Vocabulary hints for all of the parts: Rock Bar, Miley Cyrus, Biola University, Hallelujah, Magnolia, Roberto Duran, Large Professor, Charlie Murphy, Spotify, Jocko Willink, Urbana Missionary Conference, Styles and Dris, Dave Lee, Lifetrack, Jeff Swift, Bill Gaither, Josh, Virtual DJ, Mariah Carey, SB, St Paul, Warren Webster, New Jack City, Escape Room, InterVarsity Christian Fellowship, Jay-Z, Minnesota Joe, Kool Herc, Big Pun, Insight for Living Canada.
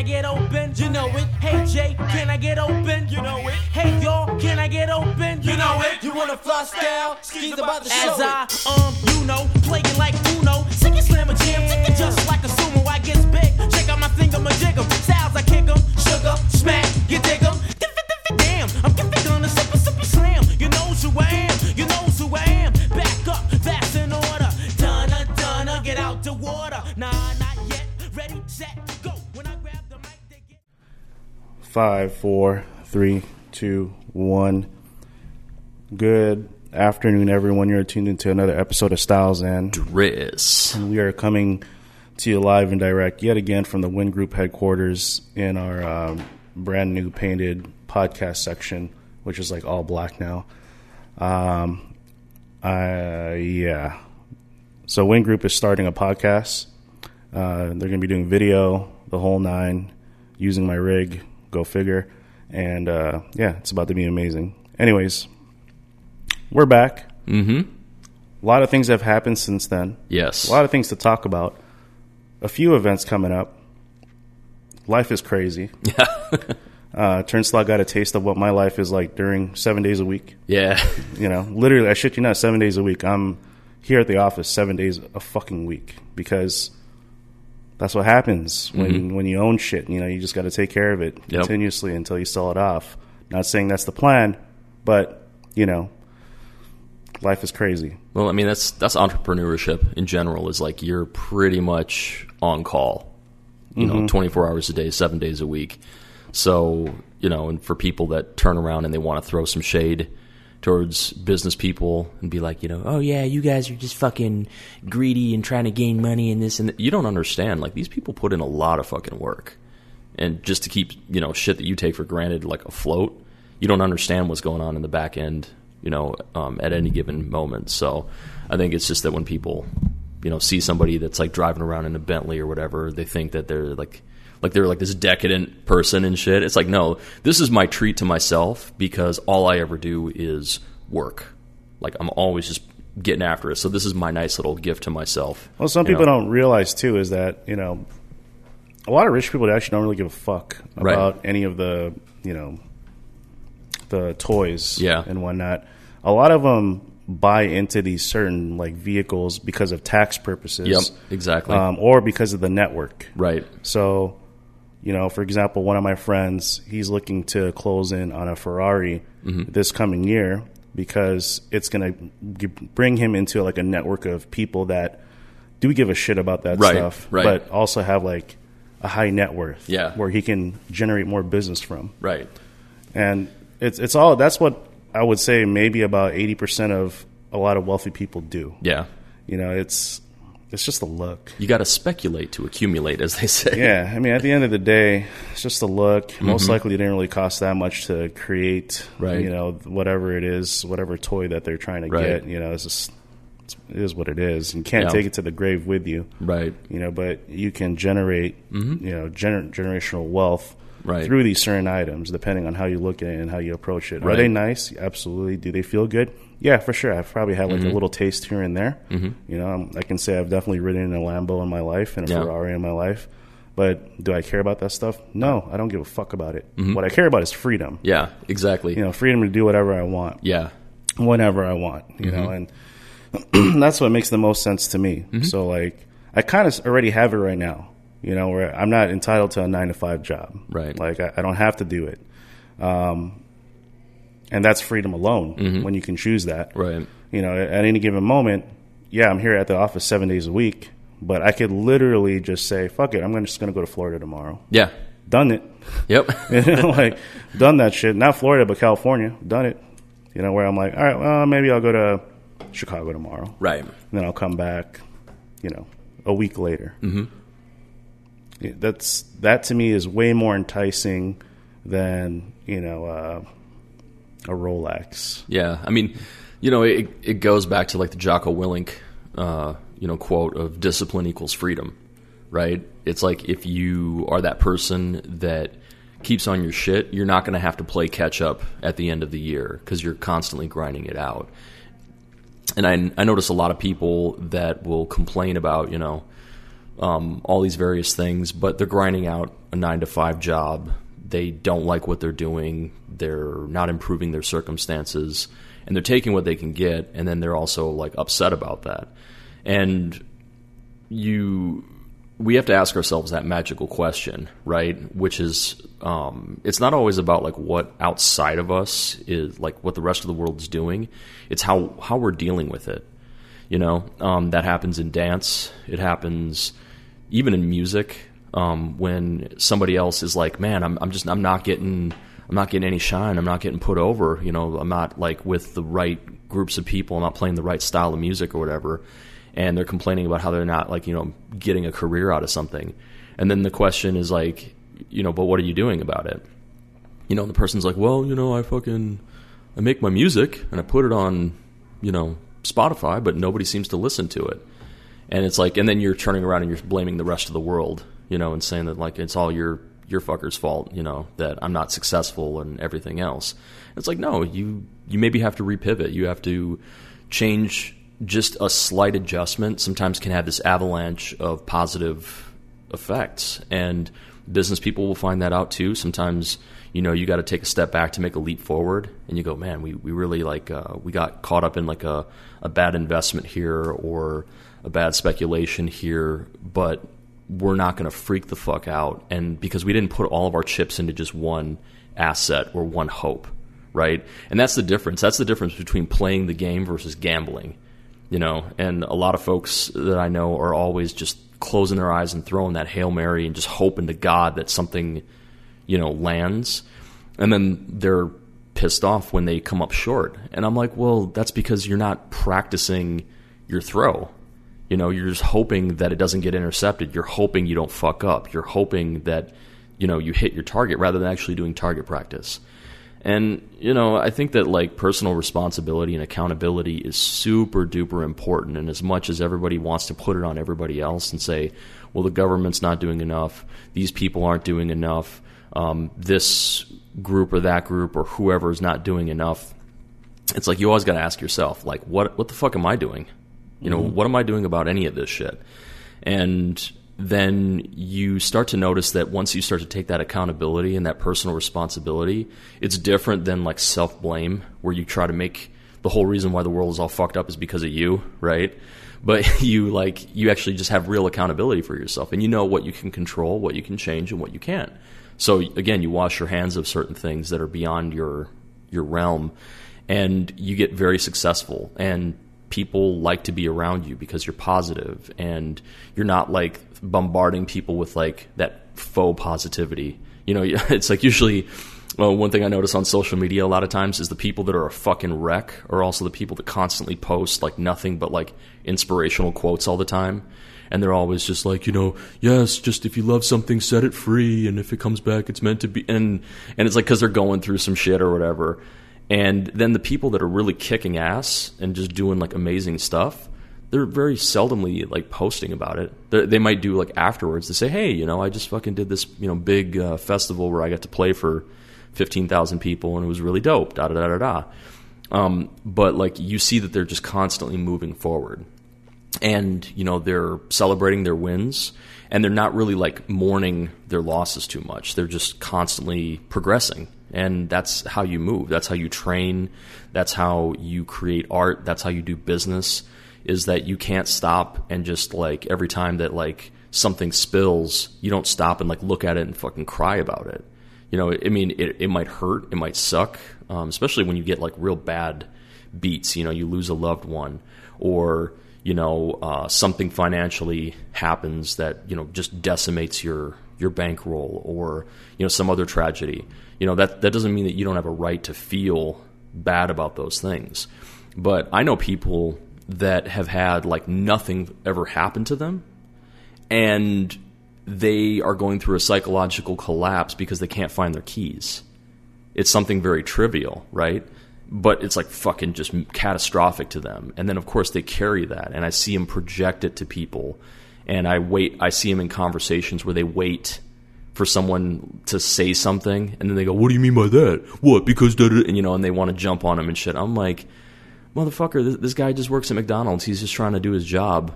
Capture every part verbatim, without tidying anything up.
I get open? You know it. Hey Jay, can I get open? You know it. Hey y'all, can I get open? You know it. You wanna fly style? Skeet's about to show it. As I, um, you know, playing like Uno. Sick and slam a jam, tick it just like a sumo. I get big, check out my finger, my jigger. Styles, I kick 'em, sugar, smack, you dig 'em. Damn, I'm giving on a super, super slam. You knows who I am, you knows who I am. Back up, that's in order. Dunna, dunna, get out the water. Nah, not yet. Ready, set, go. When I grab the mic, they get. Five, four, three, two, one. Good afternoon, everyone. You're tuned into another episode of Styles and Dris. And we are coming to you live and direct yet again from the Wing Group headquarters in our um, brand new painted podcast section, which is like all black now. Um, uh, yeah. So Wing Group is starting a podcast. Uh, they're going to be doing video, the whole nine, using my rig, go figure. And uh, yeah, it's about to be amazing. Anyways, we're back. Mm-hmm. A lot of things have happened since then. Yes. A lot of things to talk about. A few events coming up. Life is crazy. Yeah. Uh, Turnstile got a taste of what my life is like during seven days a week. Yeah. You know, literally, I shit you not, seven days a week. I'm here at the office seven days a fucking week because that's what happens when, mm-hmm. when you own shit. You know, you just got to take care of it yep. continuously until you sell it off. Not saying that's the plan, but, you know, life is crazy. Well, I mean, that's that's entrepreneurship in general is like you're pretty much on call, you mm-hmm. know, twenty-four hours a day, seven days a week. So, you know, and for people that turn around and they want to throw some shade towards business people and be like, you know, oh, yeah, you guys are just fucking greedy and trying to gain money and this and that. You don't understand. Like, these people put in a lot of fucking work. And just to keep, you know, shit that you take for granted, like afloat, you don't understand what's going on in the back end, you know, um, at any given moment. So I think it's just that when people, you know, see somebody that's like driving around in a Bentley or whatever, they think that they're like... Like they're like this decadent person and shit. It's like, no, this is my treat to myself because all I ever do is work. Like I'm always just getting after it. So this is my nice little gift to myself. Well, some people know? don't realize too is that, you know, a lot of rich people actually don't really give a fuck about right. any of the, you know, the toys yeah. and whatnot. A lot of them buy into these certain like vehicles because of tax purposes. Yep, exactly. Um, or because of the network. Right. So... You know, for example, one of my friends, he's looking to close in on a Ferrari mm-hmm. this coming year because it's going to bring him into like a network of people that do give a shit about that right, stuff, right. but also have like a high net worth yeah. where he can generate more business from. Right. And it's it's all that's what I would say maybe about eighty percent of a lot of wealthy people do. Yeah. You know, it's... It's just a look. You got to speculate to accumulate, as they say. Yeah. I mean, at the end of the day, it's just a look. Mm-hmm. Most likely it didn't really cost that much to create, right. you know, whatever it is, whatever toy that they're trying to right. get. You know, it's just, it is what it is. You can't yeah. take it to the grave with you. Right. You know, but you can generate, mm-hmm. you know, gener- generational wealth right. through these certain items, depending on how you look at it and how you approach it. Right. Are they nice? Absolutely. Do they feel good? Yeah, for sure. I've probably had like mm-hmm. a little taste here and there. Mm-hmm. You know, I'm, I can say I've definitely ridden in a Lambo in my life and a yeah. Ferrari in my life. But do I care about that stuff? No, I don't give a fuck about it. Mm-hmm. What I care about is freedom. Yeah, exactly. You know, freedom to do whatever I want. Yeah. Whenever I want, you mm-hmm. know, and that's what makes the most sense to me. Mm-hmm. So like I kind of already have it right now, you know, where I'm not entitled to a nine to five job. Right. Like I, I don't have to do it. Um And that's freedom alone mm-hmm. when you can choose that. Right. You know, at any given moment, yeah, I'm here at the office seven days a week, but I could literally just say, fuck it, I'm just going to go to Florida tomorrow. Yeah. Done it. Yep. You know, like, done that shit. Not Florida, but California. Done it. You know, where I'm like, all right, well, maybe I'll go to Chicago tomorrow. Right. And then I'll come back, you know, a week later. Mm-hmm. Yeah, that's, that to me is way more enticing than, you know, uh, a Rolex. Yeah. I mean, you know, it it goes back to like the Jocko Willink, uh, you know, quote of discipline equals freedom, right? It's like if you are that person that keeps on your shit, you're not going to have to play catch up at the end of the year because you're constantly grinding it out. And I, I notice a lot of people that will complain about, you know, um, all these various things, but they're grinding out a nine to five job. They don't like what they're doing. They're not improving their circumstances, and they're taking what they can get. And then they're also like upset about that. And you, we have to ask ourselves that magical question, right? Which is, um, it's not always about like what outside of us is, like what the rest of the world is doing. It's how, how we're dealing with it. You know, um, that happens in dance. It happens even in music. Um, when somebody else is like, man, I'm, I'm just, I'm not getting, I'm not getting any shine. I'm not getting put over, you know, I'm not like with the right groups of people. I'm not playing the right style of music or whatever. And they're complaining about how they're not like, you know, getting a career out of something. And then the question is like, you know, but what are you doing about it? You know, and the person's like, well, you know, I fucking, I make my music and I put it on, you know, Spotify, but nobody seems to listen to it. And it's like, and then you're turning around and you're blaming the rest of the world, you know, and saying that like, it's all your, your fucker's fault, you know, that I'm not successful and everything else. It's like, no, you, you maybe have to repivot. You have to change. Just a slight adjustment sometimes can have this avalanche of positive effects, and business people will find that out too. Sometimes, you know, you got to take a step back to make a leap forward, and you go, man, we, we really like, uh, we got caught up in like a, a bad investment here or a bad speculation here, but we're not going to freak the fuck out. And because we didn't put all of our chips into just one asset or one hope. Right. And that's the difference. That's the difference between playing the game versus gambling, you know? And a lot of folks that I know are always just closing their eyes and throwing that Hail Mary and just hoping to God that something, you know, lands. And then they're pissed off when they come up short. And I'm like, well, that's because you're not practicing your throw. You know, you're just hoping that it doesn't get intercepted. You're hoping you don't fuck up. You're hoping that, you know, you hit your target rather than actually doing target practice. And, you know, I think that like personal responsibility and accountability is super duper important. And as much as everybody wants to put it on everybody else and say, well, the government's not doing enough, these people aren't doing enough, um, this group or that group or whoever is not doing enough, it's like you always got to ask yourself, like, what what the fuck am I doing? You know, mm-hmm. What am I doing about any of this shit? And then you start to notice that once you start to take that accountability and that personal responsibility, it's different than like self-blame, where you try to make the whole reason why the world is all fucked up is because of you, right? But you like, you actually just have real accountability for yourself, and you know what you can control, what you can change, and what you can't. So again, you wash your hands of certain things that are beyond your, your realm, and you get very successful, and people like to be around you because you're positive and you're not like bombarding people with like that faux positivity. You know, it's like usually, well, one thing I notice on social media a lot of times is the people that are a fucking wreck are also the people that constantly post like nothing but like inspirational quotes all the time. And they're always just like, you know, yes, just if you love something, set it free. And if it comes back, it's meant to be. And, and it's like, cause they're going through some shit or whatever. And then the people that are really kicking ass and just doing like amazing stuff, they're very seldomly like posting about it. They're, they might do like afterwards to say, hey, you know, I just fucking did this, you know, big uh, festival where I got to play for fifteen thousand people and it was really dope, da da da da da. Um, but like you see that they're just constantly moving forward, and, you know, they're celebrating their wins and they're not really like mourning their losses too much. They're just constantly progressing. And that's how you move. That's how you train. That's how you create art. That's how you do business, is that you can't stop and just like every time that like something spills, you don't stop and like look at it and fucking cry about it. You know, I mean, it, it might hurt. It might suck, um, especially when you get like real bad beats. You know, you lose a loved one, or, you know, uh, something financially happens that, you know, just decimates your your bankroll, or, you know, some other tragedy. You know, that that doesn't mean that you don't have a right to feel bad about those things. But I know people that have had like nothing ever happen to them, and they are going through a psychological collapse because they can't find their keys. It's something very trivial, right? But it's like fucking just catastrophic to them. And then of course they carry that, and I see them project it to people. And I wait, I see them in conversations where they wait for someone to say something, and then they go, what do you mean by that? What? Because, da, da, and, you know, and they want to jump on him and shit. I'm like, motherfucker, this, this guy just works at McDonald's. He's just trying to do his job.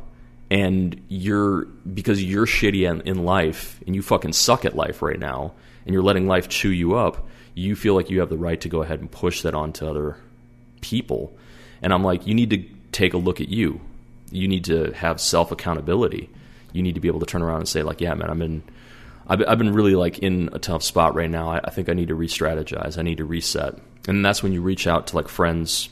and you're, because you're shitty in, in life and you fucking suck at life right now and you're letting life chew you up, you feel like you have the right to go ahead and push that onto other people. And I'm like, you need to take a look at you. You need to have self-accountability. You need to be able to turn around and say, like, yeah, man, I'm in, I've, I've been really, like, in a tough spot right now. I, I think I need to re-strategize. I need to reset. And that's when you reach out to, like, friends,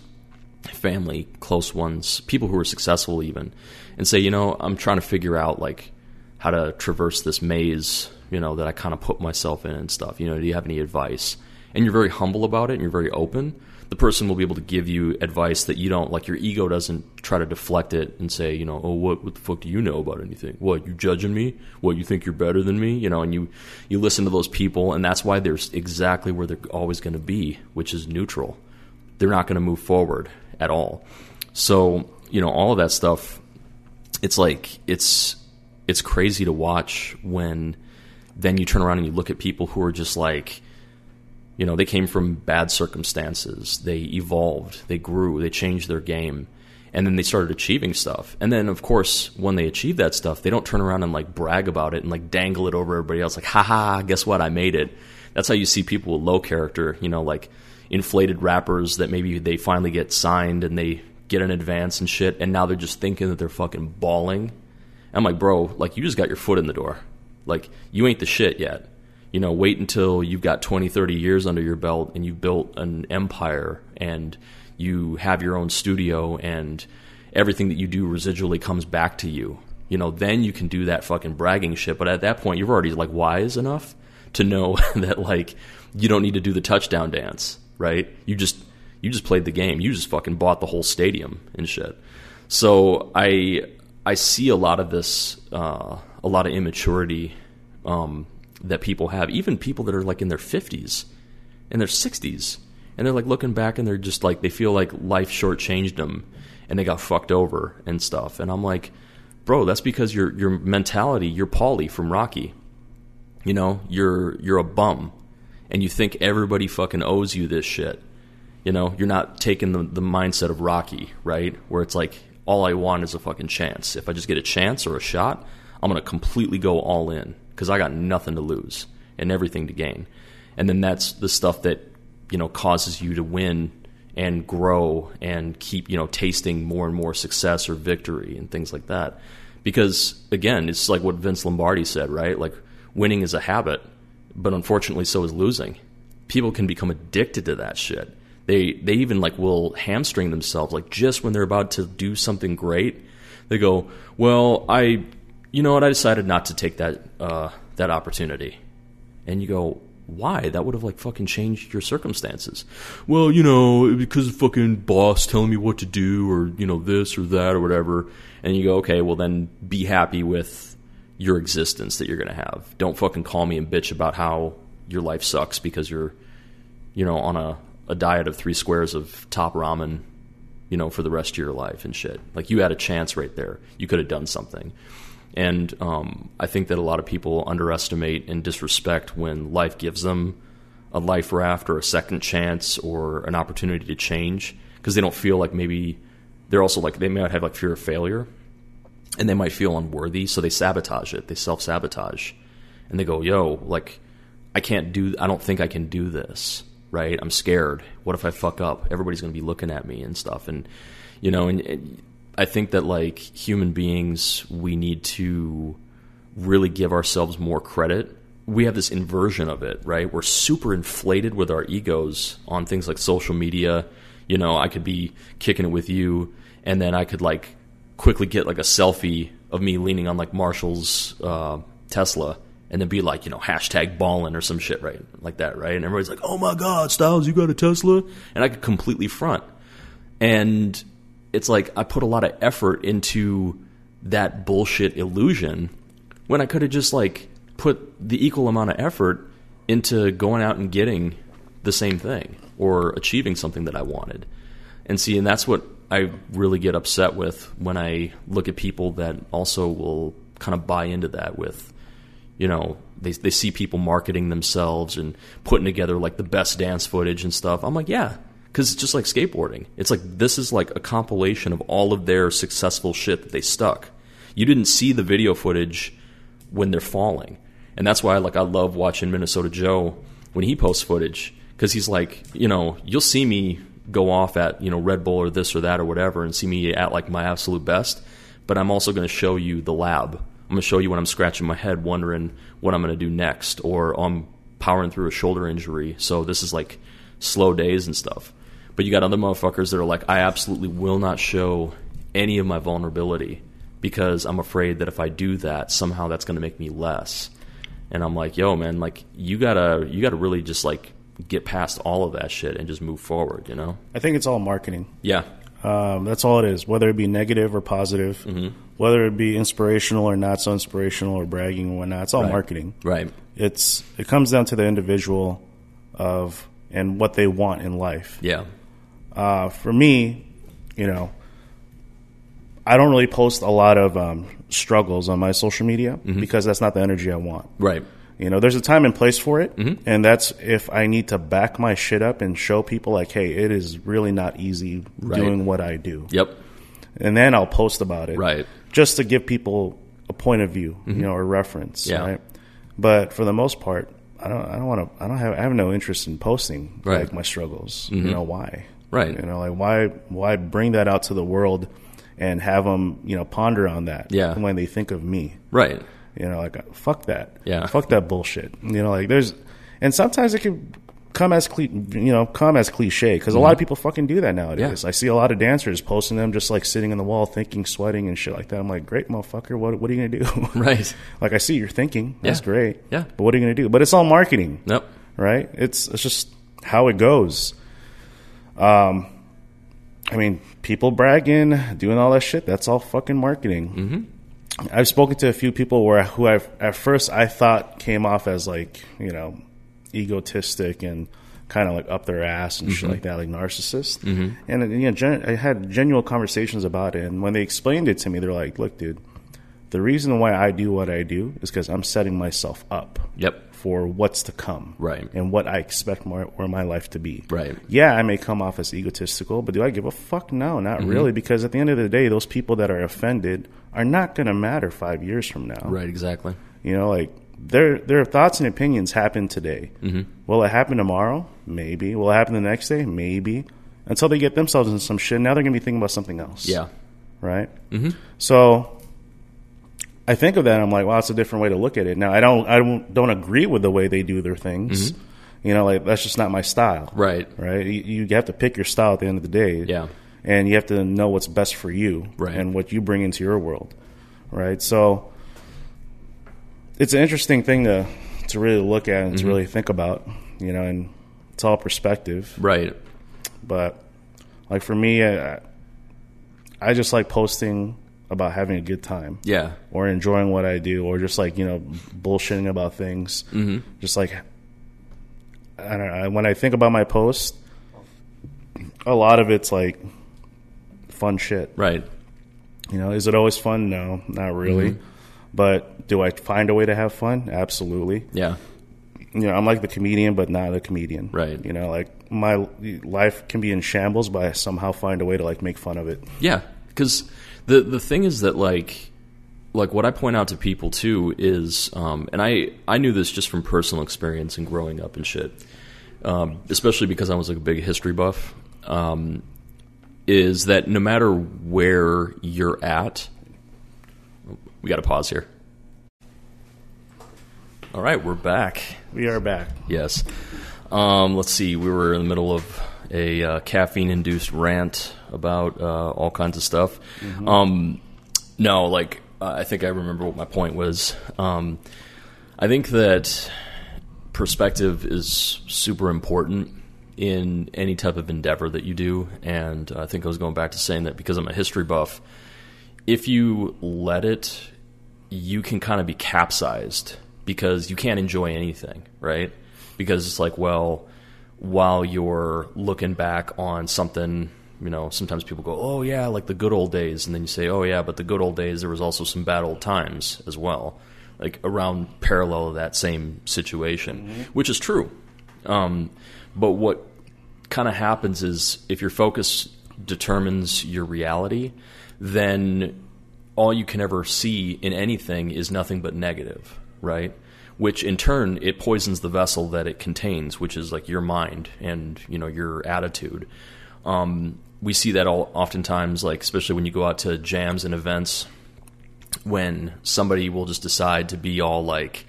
family, close ones, people who are successful even, and say, you know, I'm trying to figure out, like, how to traverse this maze, you know, that I kind of put myself in and stuff. You know, do you have any advice? And you're very humble about it and you're very open. The person will be able to give you advice that you don't, like, your ego doesn't try to deflect it and say, you know, oh, what, what the fuck do you know about anything? What, you judging me? What, you think you're better than me? You know, and you, you listen to those people, and that's why they're exactly where they're always going to be, which is neutral. They're not going to move forward at all. So, you know, all of that stuff, it's like, it's, it's crazy to watch when then you turn around and you look at people who are just like, you know, they came from bad circumstances, they evolved, they grew, they changed their game, and then they started achieving stuff. And then, of course, when they achieve that stuff, they don't turn around and, like, brag about it and, like, dangle it over everybody else, like, haha, guess what, I made it. That's how you see people with low character, you know, like, inflated rappers that maybe they finally get signed and they get an advance and shit, and now they're just thinking that they're fucking balling. And I'm like, bro, like, you just got your foot in the door. Like, you ain't the shit yet. You know, wait until you've got twenty, thirty years under your belt and you've built an empire and you have your own studio and everything that you do residually comes back to you. You know, then you can do that fucking bragging shit. But at that point, you're already, like, wise enough to know that, like, you don't need to do the touchdown dance, right? You just, you just played the game. You just fucking bought the whole stadium and shit. So I, I see a lot of this, uh, a lot of immaturity, um, that people have, even people that are, like, in their fifties and their sixties, and they're, like, looking back and they're just like, they feel like life shortchanged them and they got fucked over and stuff. And I'm like, bro, that's because your your mentality, you're Paulie from Rocky. You know, you're you're a bum and you think everybody fucking owes you this shit. You know, you're not taking the, the mindset of Rocky, right? Where it's like, all I want is a fucking chance. If I just get a chance or a shot, I'm gonna completely go all in, because I got nothing to lose and everything to gain. And then that's the stuff that, you know, causes you to win and grow and keep, you know, tasting more and more success or victory and things like that. Because, again, it's like what Vince Lombardi said, right? Like, winning is a habit, but unfortunately so is losing. People can become addicted to that shit. They they even, like, will hamstring themselves. Like, just when they're about to do something great, they go, well, I... you know what, I decided not to take that uh, that opportunity. And you go, why? That would have, like, fucking changed your circumstances. Well, you know, because the fucking boss telling me what to do, or, you know, this or that or whatever. And you go, okay, well, then be happy with your existence that you're going to have. Don't fucking call me and bitch about how your life sucks because you're, you know, on a, a diet of three squares of top ramen, you know, for the rest of your life and shit. Like, you had a chance right there. You could have done something. And um, I think that a lot of people underestimate and disrespect when life gives them a life raft or a second chance or an opportunity to change, because they don't feel like, maybe they're also like, they might have, like, fear of failure and they might feel unworthy. So they sabotage it. They self-sabotage and they go, yo, like, I can't do, I don't think I can do this. Right. I'm scared. What if I fuck up? Everybody's going to be looking at me and stuff. And, you know, and, and I think that, like, human beings, we need to really give ourselves more credit. We have this inversion of it, right? We're super inflated with our egos on things like social media. You know, I could be kicking it with you, and then I could, like, quickly get, like, a selfie of me leaning on, like, Marshall's uh, Tesla, and then be like, you know, hashtag ballin' or some shit, right? Like that, right? And everybody's like, oh my God, Styles, you got a Tesla? And I could completely front. And it's like, I put a lot of effort into that bullshit illusion when I could have just, like, put the equal amount of effort into going out and getting the same thing or achieving something that I wanted. And see, and that's what I really get upset with when I look at people that also will kind of buy into that with, you know, they they see people marketing themselves and putting together, like, the best dance footage and stuff. I'm like, yeah. Because it's just like skateboarding. It's like, this is like a compilation of all of their successful shit that they stuck. You didn't see the video footage when they're falling. And that's why, like, I love watching Minnesota Joe when he posts footage, because he's like, you know, you'll see me go off at, you know, Red Bull or this or that or whatever, and see me at like my absolute best. But I'm also going to show you the lab. I'm going to show you when I'm scratching my head, wondering what I'm going to do next, or I'm powering through a shoulder injury. So this is like slow days and stuff. But you got other motherfuckers that are like, I absolutely will not show any of my vulnerability because I'm afraid that if I do that, somehow that's going to make me less. And I'm like, yo, man, like you gotta, you gotta really just like get past all of that shit and just move forward, you know? I think it's all marketing. Yeah. Um, that's all it is, whether it be negative or positive, mm-hmm. whether it be inspirational or not so inspirational or bragging and whatnot. It's all right. marketing. Right. It's it comes down to the individual of and what they want in life. Yeah. Uh, for me, you know, I don't really post a lot of um, struggles on my social media mm-hmm. because that's not the energy I want. Right. You know, there's a time and place for it, mm-hmm. and that's if I need to back my shit up and show people like, hey, it is really not easy right. doing what I do. Yep. And then I'll post about it. Right. Just to give people a point of view, mm-hmm. you know, or reference. Yeah. Right? But for the most part, I don't I don't want to I don't have I have no interest in posting right. like my struggles. Mm-hmm. You know why? Right. You know, like why why bring that out to the world and have them, you know, ponder on that yeah. when they think of me. Right. You know, like, fuck that. Yeah. Fuck that bullshit. You know, like, there's... And sometimes it can come as, cli- you know, come as cliche, because mm-hmm. a lot of people fucking do that nowadays. Yeah. I see a lot of dancers posting them just, like, sitting on the wall, thinking, sweating, and shit like that. I'm like, great, motherfucker. What What are you going to do? Right. Like, I see you're thinking. That's yeah. great. Yeah. But what are you going to do? But it's all marketing. Yep. Right? It's it's just how it goes. Um, I mean, people bragging, doing all that shit, that's all fucking marketing. Mm-hmm. I've spoken to a few people where who I at first I thought came off as like, you know, egotistic and kind of like up their ass and mm-hmm. shit like that, like narcissist. Mm-hmm. And, you know, gen- I had genuine conversations about it. And when they explained it to me, they're like, look, dude, the reason why I do what I do is because I'm setting myself up yep. for what's to come. Right. And what I expect more, or my life to be. Right. Yeah, I may come off as egotistical, but do I give a fuck? No, not mm-hmm. really. Because at the end of the day, those people that are offended are not going to matter five years from now. Right, exactly. You know, like their their thoughts and opinions happen today. Mm-hmm. Will it happen tomorrow? Maybe. Will it happen the next day? Maybe. Until they get themselves in some shit. Now they're going to be thinking about something else. Yeah. Right? Mm-hmm. So... I think of that and I'm like, wow, it's a different way to look at it. Now, I don't I don't, don't agree with the way they do their things. Mm-hmm. You know, like that's just not my style. Right. Right. You, you have to pick your style at the end of the day. Yeah. And you have to know what's best for you right. and what you bring into your world. Right. So it's an interesting thing to, to really look at and mm-hmm. to really think about, you know, and it's all perspective. Right. But like for me, I, I just like posting about having a good time yeah, or enjoying what I do or just like, you know, bullshitting about things. Mm-hmm. Just like, I don't know. When I think about my post, a lot of it's like fun shit. Right. You know, is it always fun? No, not really. Mm-hmm. But do I find a way to have fun? Absolutely. Yeah. You know, I'm like the comedian, but not a comedian. Right. You know, like my life can be in shambles, but I somehow find a way to like make fun of it. Yeah. Because the the thing is that, like, like what I point out to people, too, is, um, and I, I knew this just from personal experience and growing up and shit, um, especially because I was, like, a big history buff, um, is that no matter where you're at, we got to pause here. All right, we're back. We are back. Yes. Um, let's see. We were in the middle of a uh, caffeine-induced rant about uh, all kinds of stuff. Mm-hmm. Um, no, like, uh, I think I remember what my point was. Um, I think that perspective is super important in any type of endeavor that you do. And I think I was going back to saying that because I'm a history buff, if you let it, you can kind of be capsized because you can't enjoy anything, right? Because it's like, well, while you're looking back on something, you know, sometimes people go, oh, yeah, like the good old days. And then you say, oh, yeah, but the good old days, there was also some bad old times as well, like around parallel of that same situation, mm-hmm. which is true. Um, but what kind of happens is if your focus determines your reality, then all you can ever see in anything is nothing but negative, right? Which in turn, it poisons the vessel that it contains, which is like your mind and, you know, your attitude. Um, we see that all oftentimes, like, especially when you go out to jams and events, when somebody will just decide to be all like,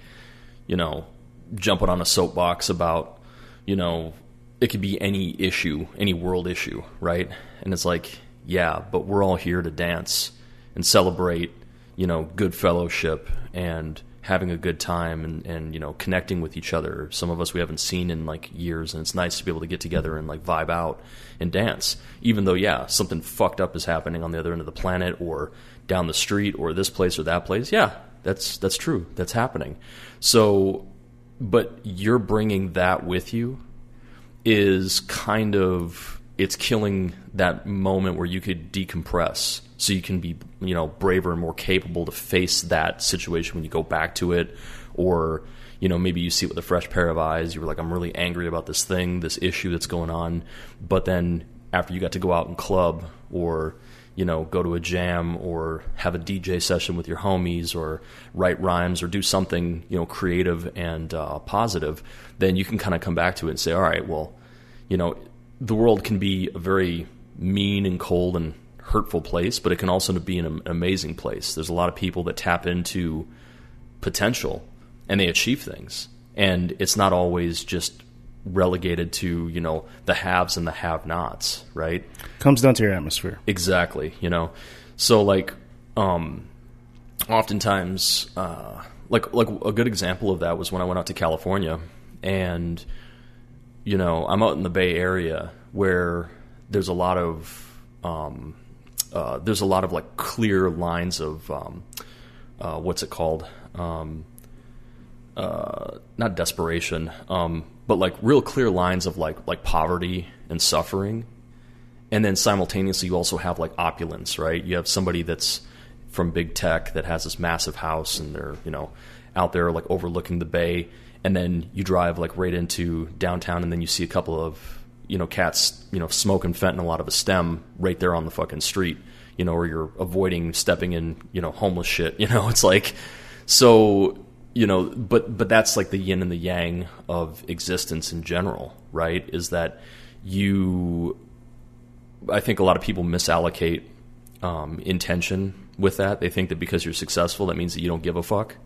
you know, jumping on a soapbox about, you know, it could be any issue, any world issue, right? And it's like, yeah, but we're all here to dance and celebrate, you know, good fellowship and having a good time and, and, you know, connecting with each other. Some of us we haven't seen in like years, and it's nice to be able to get together and like vibe out and dance, even though, yeah, something fucked up is happening on the other end of the planet or down the street or this place or that place. Yeah, that's, that's true. That's happening. So, but you're bringing that with you is kind of, it's killing that moment where you could decompress so you can be, you know, braver and more capable to face that situation when you go back to it. Or, you know, maybe you see it with a fresh pair of eyes. You were like, I'm really angry about this thing, this issue that's going on. But then after you got to go out and club or, you know, go to a jam or have a D J session with your homies or write rhymes or do something, you know, creative and uh, positive, then you can kind of come back to it and say, all right, well, you know, the world can be a very mean and cold and hurtful place, but it can also be an amazing place. There's a lot of people that tap into potential and they achieve things. And it's not always just relegated to, you know, the haves and the have-nots, right? Comes down to your atmosphere. Exactly, you know. So, like, um, oftentimes, uh, like, like a good example of that was when I went out to California. And, you know, I'm out in the Bay Area where there's a lot of... Um, Uh, there's a lot of like clear lines of um, uh, what's it called? Um, uh, not desperation, um, but like real clear lines of like like poverty and suffering, and then simultaneously you also have like opulence, right? You have somebody that's from big tech that has this massive house and they're, you know, out there like overlooking the bay, and then you drive like right into downtown and then you see a couple of, you know, cats, you know, smoking fentanyl out of a stem right there on the fucking street, you know, or you're avoiding stepping in, you know, homeless shit, you know, it's like, so, you know, but, but that's like the yin and the yang of existence in general, right? Is that you, I think a lot of people misallocate um, intention with that. They think that because you're successful, that means that you don't give a fuck,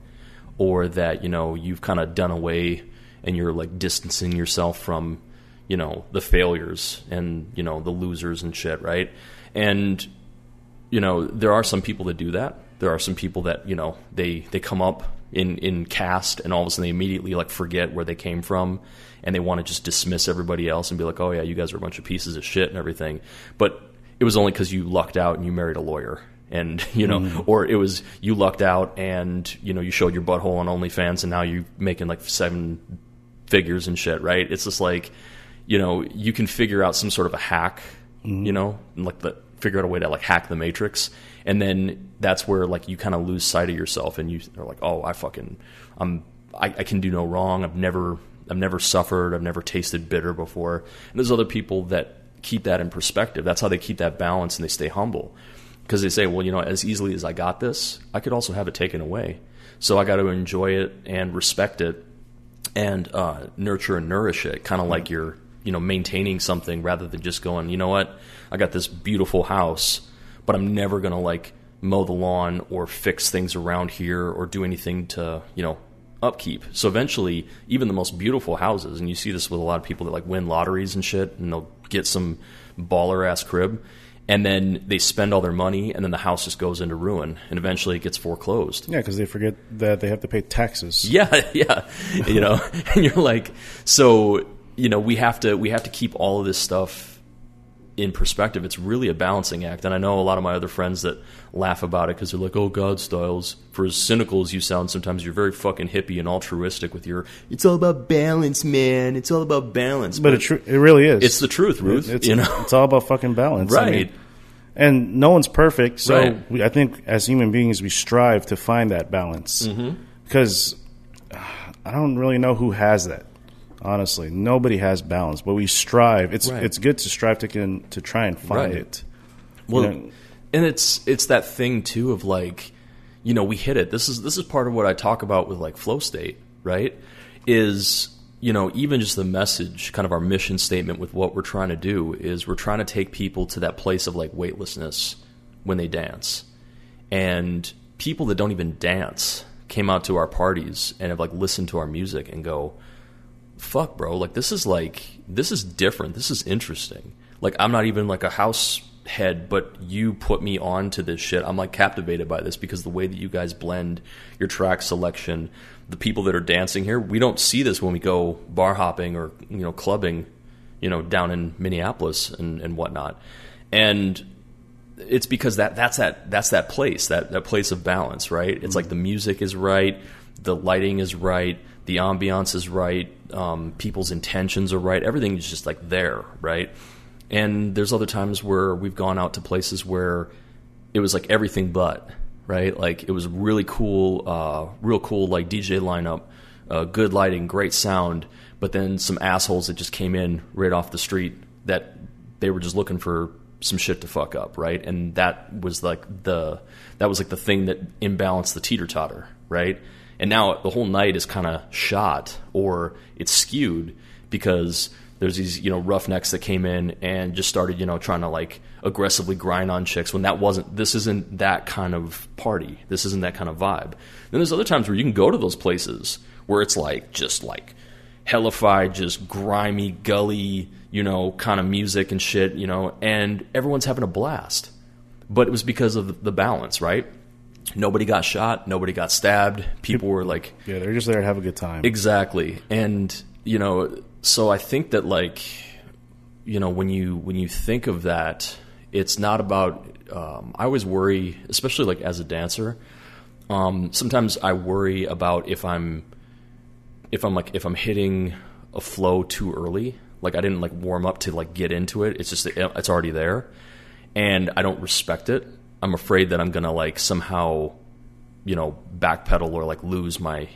or that, you know, you've kind of done away and you're like distancing yourself from, you know, the failures and, you know, the losers and shit, right? And, you know, there are some people that do that. There are some people that, you know, they, they come up in, in caste and all of a sudden they immediately, like, forget where they came from and they want to just dismiss everybody else and be like, oh, yeah, you guys are a bunch of pieces of shit and everything. But it was only because you lucked out and you married a lawyer. And, you know, mm. or it was you lucked out and, you know, you showed your butthole on OnlyFans and now you're making, like, seven figures and shit, right? It's just like... You know, you can figure out some sort of a hack, mm-hmm. you know, and like the, figure out a way to like hack the matrix. And then that's where like you kind of lose sight of yourself and you are like, oh, I fucking, I'm, I, I can do no wrong. I've never, I've never suffered. I've never tasted bitter before. And there's other people that keep that in perspective. That's how they keep that balance and they stay humble because they say, well, you know, as easily as I got this, I could also have it taken away. So I got to enjoy it and respect it and uh, nurture and nourish it. Kind of mm-hmm. like your... you know, maintaining something rather than just going, you know what, I got this beautiful house, but I'm never going to like mow the lawn or fix things around here or do anything to, you know, upkeep. So eventually even the most beautiful houses, and you see this with a lot of people that like win lotteries and shit, and they'll get some baller ass crib and then they spend all their money and then the house just goes into ruin and eventually it gets foreclosed. Yeah. Cause they forget that they have to pay taxes. Yeah. Yeah. You know, and you're like, so you know, we have to we have to keep all of this stuff in perspective. It's really a balancing act. And I know a lot of my other friends that laugh about it because they're like, oh, God, Styles, for as cynical as you sound sometimes, you're very fucking hippie and altruistic with your, it's all about balance, man. It's all about balance. But, but it, tr- it really is. It's the truth, Ruth. It's, you know? It's all about fucking balance. Right. I mean, and no one's perfect. So right. we, I think as human beings, we strive to find that balance mm-hmm. because uh, I don't really know who has that. Honestly, nobody has balance, but we strive. It's right. It's good to strive to can, to try and find right. it. Well, you know? and it's it's that thing too of like, you know, we hit it. This is this is part of what I talk about with like Flow State, right? Is, you know, even just the message, kind of our mission statement with what we're trying to do is we're trying to take people to that place of like weightlessness when they dance. And people that don't even dance came out to our parties and have like listened to our music and go, fuck, bro, like this is like, this is different. This is interesting. Like, I'm not even like a house head, but you put me on to this shit. I'm like captivated by this because the way that you guys blend your track selection, the people that are dancing here, we don't see this when we go bar hopping or, you know, clubbing, you know, down in Minneapolis and, and whatnot. And it's because that that's that that's that place, that, that place of balance, right? It's mm-hmm. like the music is right, the lighting is right, the ambiance is right, um, people's intentions are right, everything is just like there, right? And there's other times where we've gone out to places where it was like everything but, right? Like it was really cool, uh, real cool like D J lineup, uh, good lighting, great sound, but then some assholes that just came in right off the street that they were just looking for some shit to fuck up, right? And that was like the that was like the thing that imbalanced the teeter-totter, right? And now the whole night is kind of shot or it's skewed because there's these, you know, roughnecks that came in and just started, you know, trying to like aggressively grind on chicks when that wasn't, this isn't that kind of party. This isn't that kind of vibe. Then there's other times where you can go to those places where it's like, just like hellified, just grimy, gully, you know, kind of music and shit, you know, and everyone's having a blast. But it was because of the balance, right? Nobody got shot. Nobody got stabbed. People were like... Yeah, they're just there to have a good time. Exactly. And, you know... So I think that, like, you know, when you when you think of that, it's not about um, – I always worry, especially, like, as a dancer, um, sometimes I worry about if I'm, if I'm like, if I'm hitting a flow too early. Like, I didn't, like, warm up to, like, get into it. It's just – it's already there, and I don't respect it. I'm afraid that I'm going to, like, somehow, you know, backpedal or, like, lose my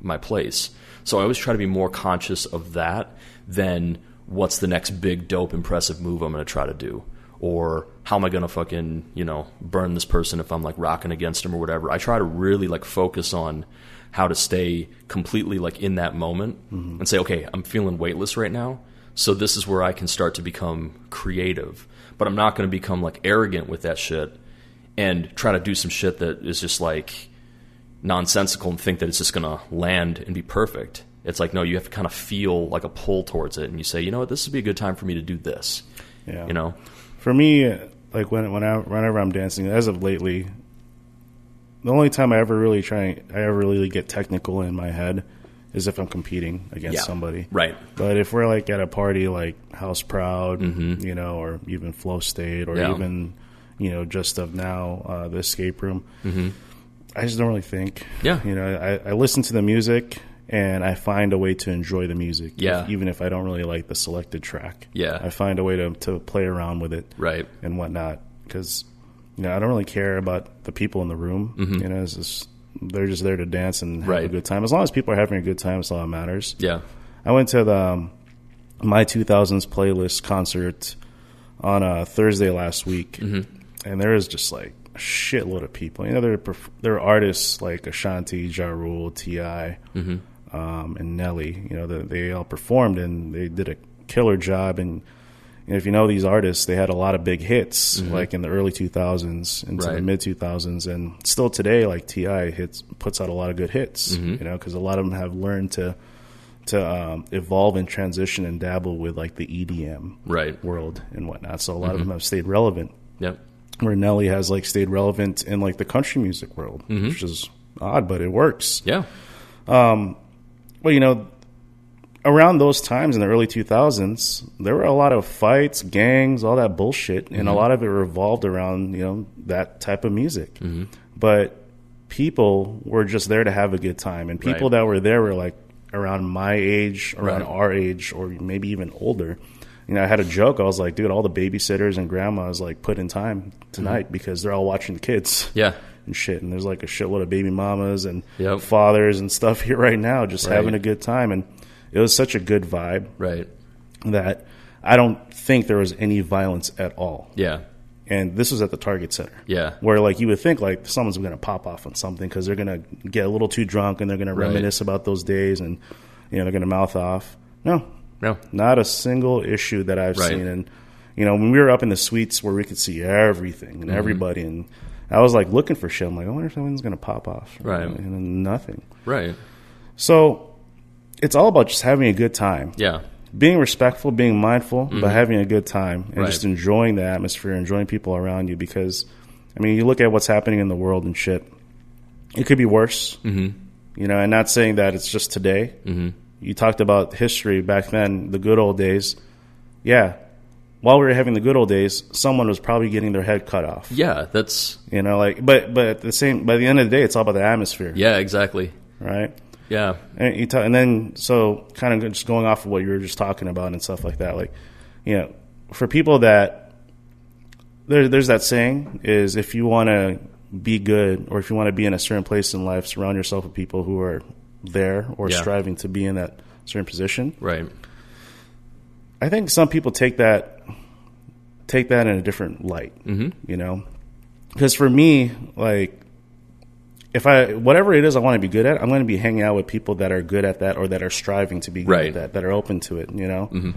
my place. So I always try to be more conscious of that than what's the next big, dope, impressive move I'm going to try to do, or how am I going to fucking, you know, burn this person if I'm like rocking against him or whatever. I try to really like focus on how to stay completely like in that moment mm-hmm. and say, okay, I'm feeling weightless right now. So this is where I can start to become creative, but I'm not going to become like arrogant with that shit and try to do some shit that is just like nonsensical and think that it's just gonna land and be perfect. It's like, no, you have to kind of feel like a pull towards it, and you say, you know what, this would be a good time for me to do this. Yeah, you know, for me, like when when I, whenever I'm dancing, as of lately, the only time I ever really try, I ever really get technical in my head is if I'm competing against yeah, somebody, right? But if we're like at a party, like House Proud, mm-hmm. you know, or even Flow State, or yeah. even, you know, just of now, uh, the Escape Room. Mm-hmm. I just don't really think. Yeah. You know, I, I listen to the music and I find a way to enjoy the music. Yeah. If, even if I don't really like the selected track. Yeah. I find a way to, to play around with it. Right. And whatnot. Because, you know, I don't really care about the people in the room. Mm-hmm. You know, it's just, they're just there to dance and have right. a good time. As long as people are having a good time, that's all that matters. Yeah. I went to the um, My two thousands Playlist concert on a Thursday last week. Mm-hmm. And there was just like, shitload of people. You know, there there are artists like Ashanti, Ja Rule, T I, mm-hmm. um, and Nelly. You know, the, they all performed and they did a killer job. And, and if you know these artists, they had a lot of big hits, mm-hmm. like in the early two thousands into right. the mid two thousands, and still today, like T I hits puts out a lot of good hits. Mm-hmm. You know, because a lot of them have learned to to um, evolve and transition and dabble with like the E D M right. world and whatnot. So a lot mm-hmm. of them have stayed relevant. Yep. Where Nelly has like stayed relevant in like the country music world, mm-hmm. which is odd, but it works. Yeah. Um, well, you know, around those times in the early two thousands, there were a lot of fights, gangs, all that bullshit, mm-hmm. and a lot of it revolved around, you know, that type of music. Mm-hmm. But people were just there to have a good time, and people right. that were there were like around my age, around right. our age, or maybe even older. You know, I had a joke. I was like, dude, all the babysitters and grandmas, like, put in time tonight mm-hmm. because they're all watching the kids. Yeah. And shit. And there's, like, a shitload of baby mamas and yep. fathers and stuff here right now just right. having a good time. And it was such a good vibe. Right. That I don't think there was any violence at all. Yeah. And this was at the Target Center. Yeah. Where, like, you would think, like, someone's going to pop off on something because they're going to get a little too drunk and they're going to reminisce about those days and, you know, they're going to mouth off. No. No. Not a single issue that I've seen. And, you know, when we were up in the suites where we could see everything and mm-hmm. everybody, and I was, like, looking for shit. I'm like, I wonder if someone's going to pop off. Right. And then nothing. Right. So it's all about just having a good time. Yeah. Being respectful, being mindful, mm-hmm. but having a good time and right. just enjoying the atmosphere, enjoying people around you. Because, I mean, you look at what's happening in the world and shit, it could be worse. Mm-hmm. You know, and not saying that it's just today. Mm-hmm. You talked about history back then, the good old days. Yeah. While we were having the good old days, someone was probably getting their head cut off. Yeah, that's... You know, like, but but at the same, by the end of the day, it's all about the atmosphere. Yeah, exactly. Right? Yeah. And, you t- and then, so kind of just going off of what you were just talking about and stuff like that, like, you know, for people that, there, there's that saying is if you want to be good or if you want to be in a certain place in life, surround yourself with people who are there or yeah. striving to be in that certain position. Right. I think some people take that, take that in a different light, mm-hmm. you know, because for me, like, if I, whatever it is I want to be good at, I'm going to be hanging out with people that are good at that or that are striving to be good right. at that, that are open to it, you know? Mm-hmm.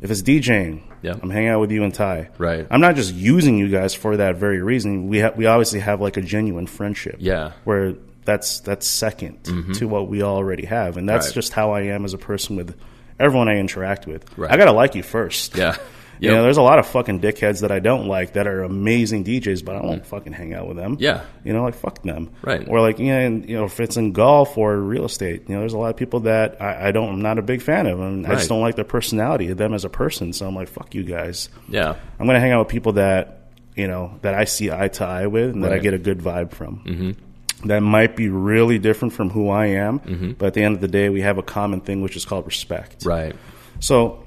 If it's DJing, yeah. I'm hanging out with you and Ty. Right. I'm not just using you guys for that very reason. We ha- we obviously have like a genuine friendship. Yeah. Where that's, that's second mm-hmm. to what we already have. And that's right. just how I am as a person with everyone I interact with. Right. I got to like you first. Yeah. Yep. You know, there's a lot of fucking dickheads that I don't like that are amazing D Js, but I won't mm. fucking hang out with them. Yeah. You know, like, fuck them. Right. Or like, yeah, and, you know, if it's in golf or real estate, you know, there's a lot of people that I, I don't, I'm not a big fan of. And right. I just don't like their personality of them as a person. So I'm like, fuck you guys. Yeah. I'm going to hang out with people that, you know, that I see eye to eye with and right. that I get a good vibe from. Mm-hmm. That might be really different from who I am. Mm-hmm. But at the end of the day, we have a common thing, which is called respect. Right. So...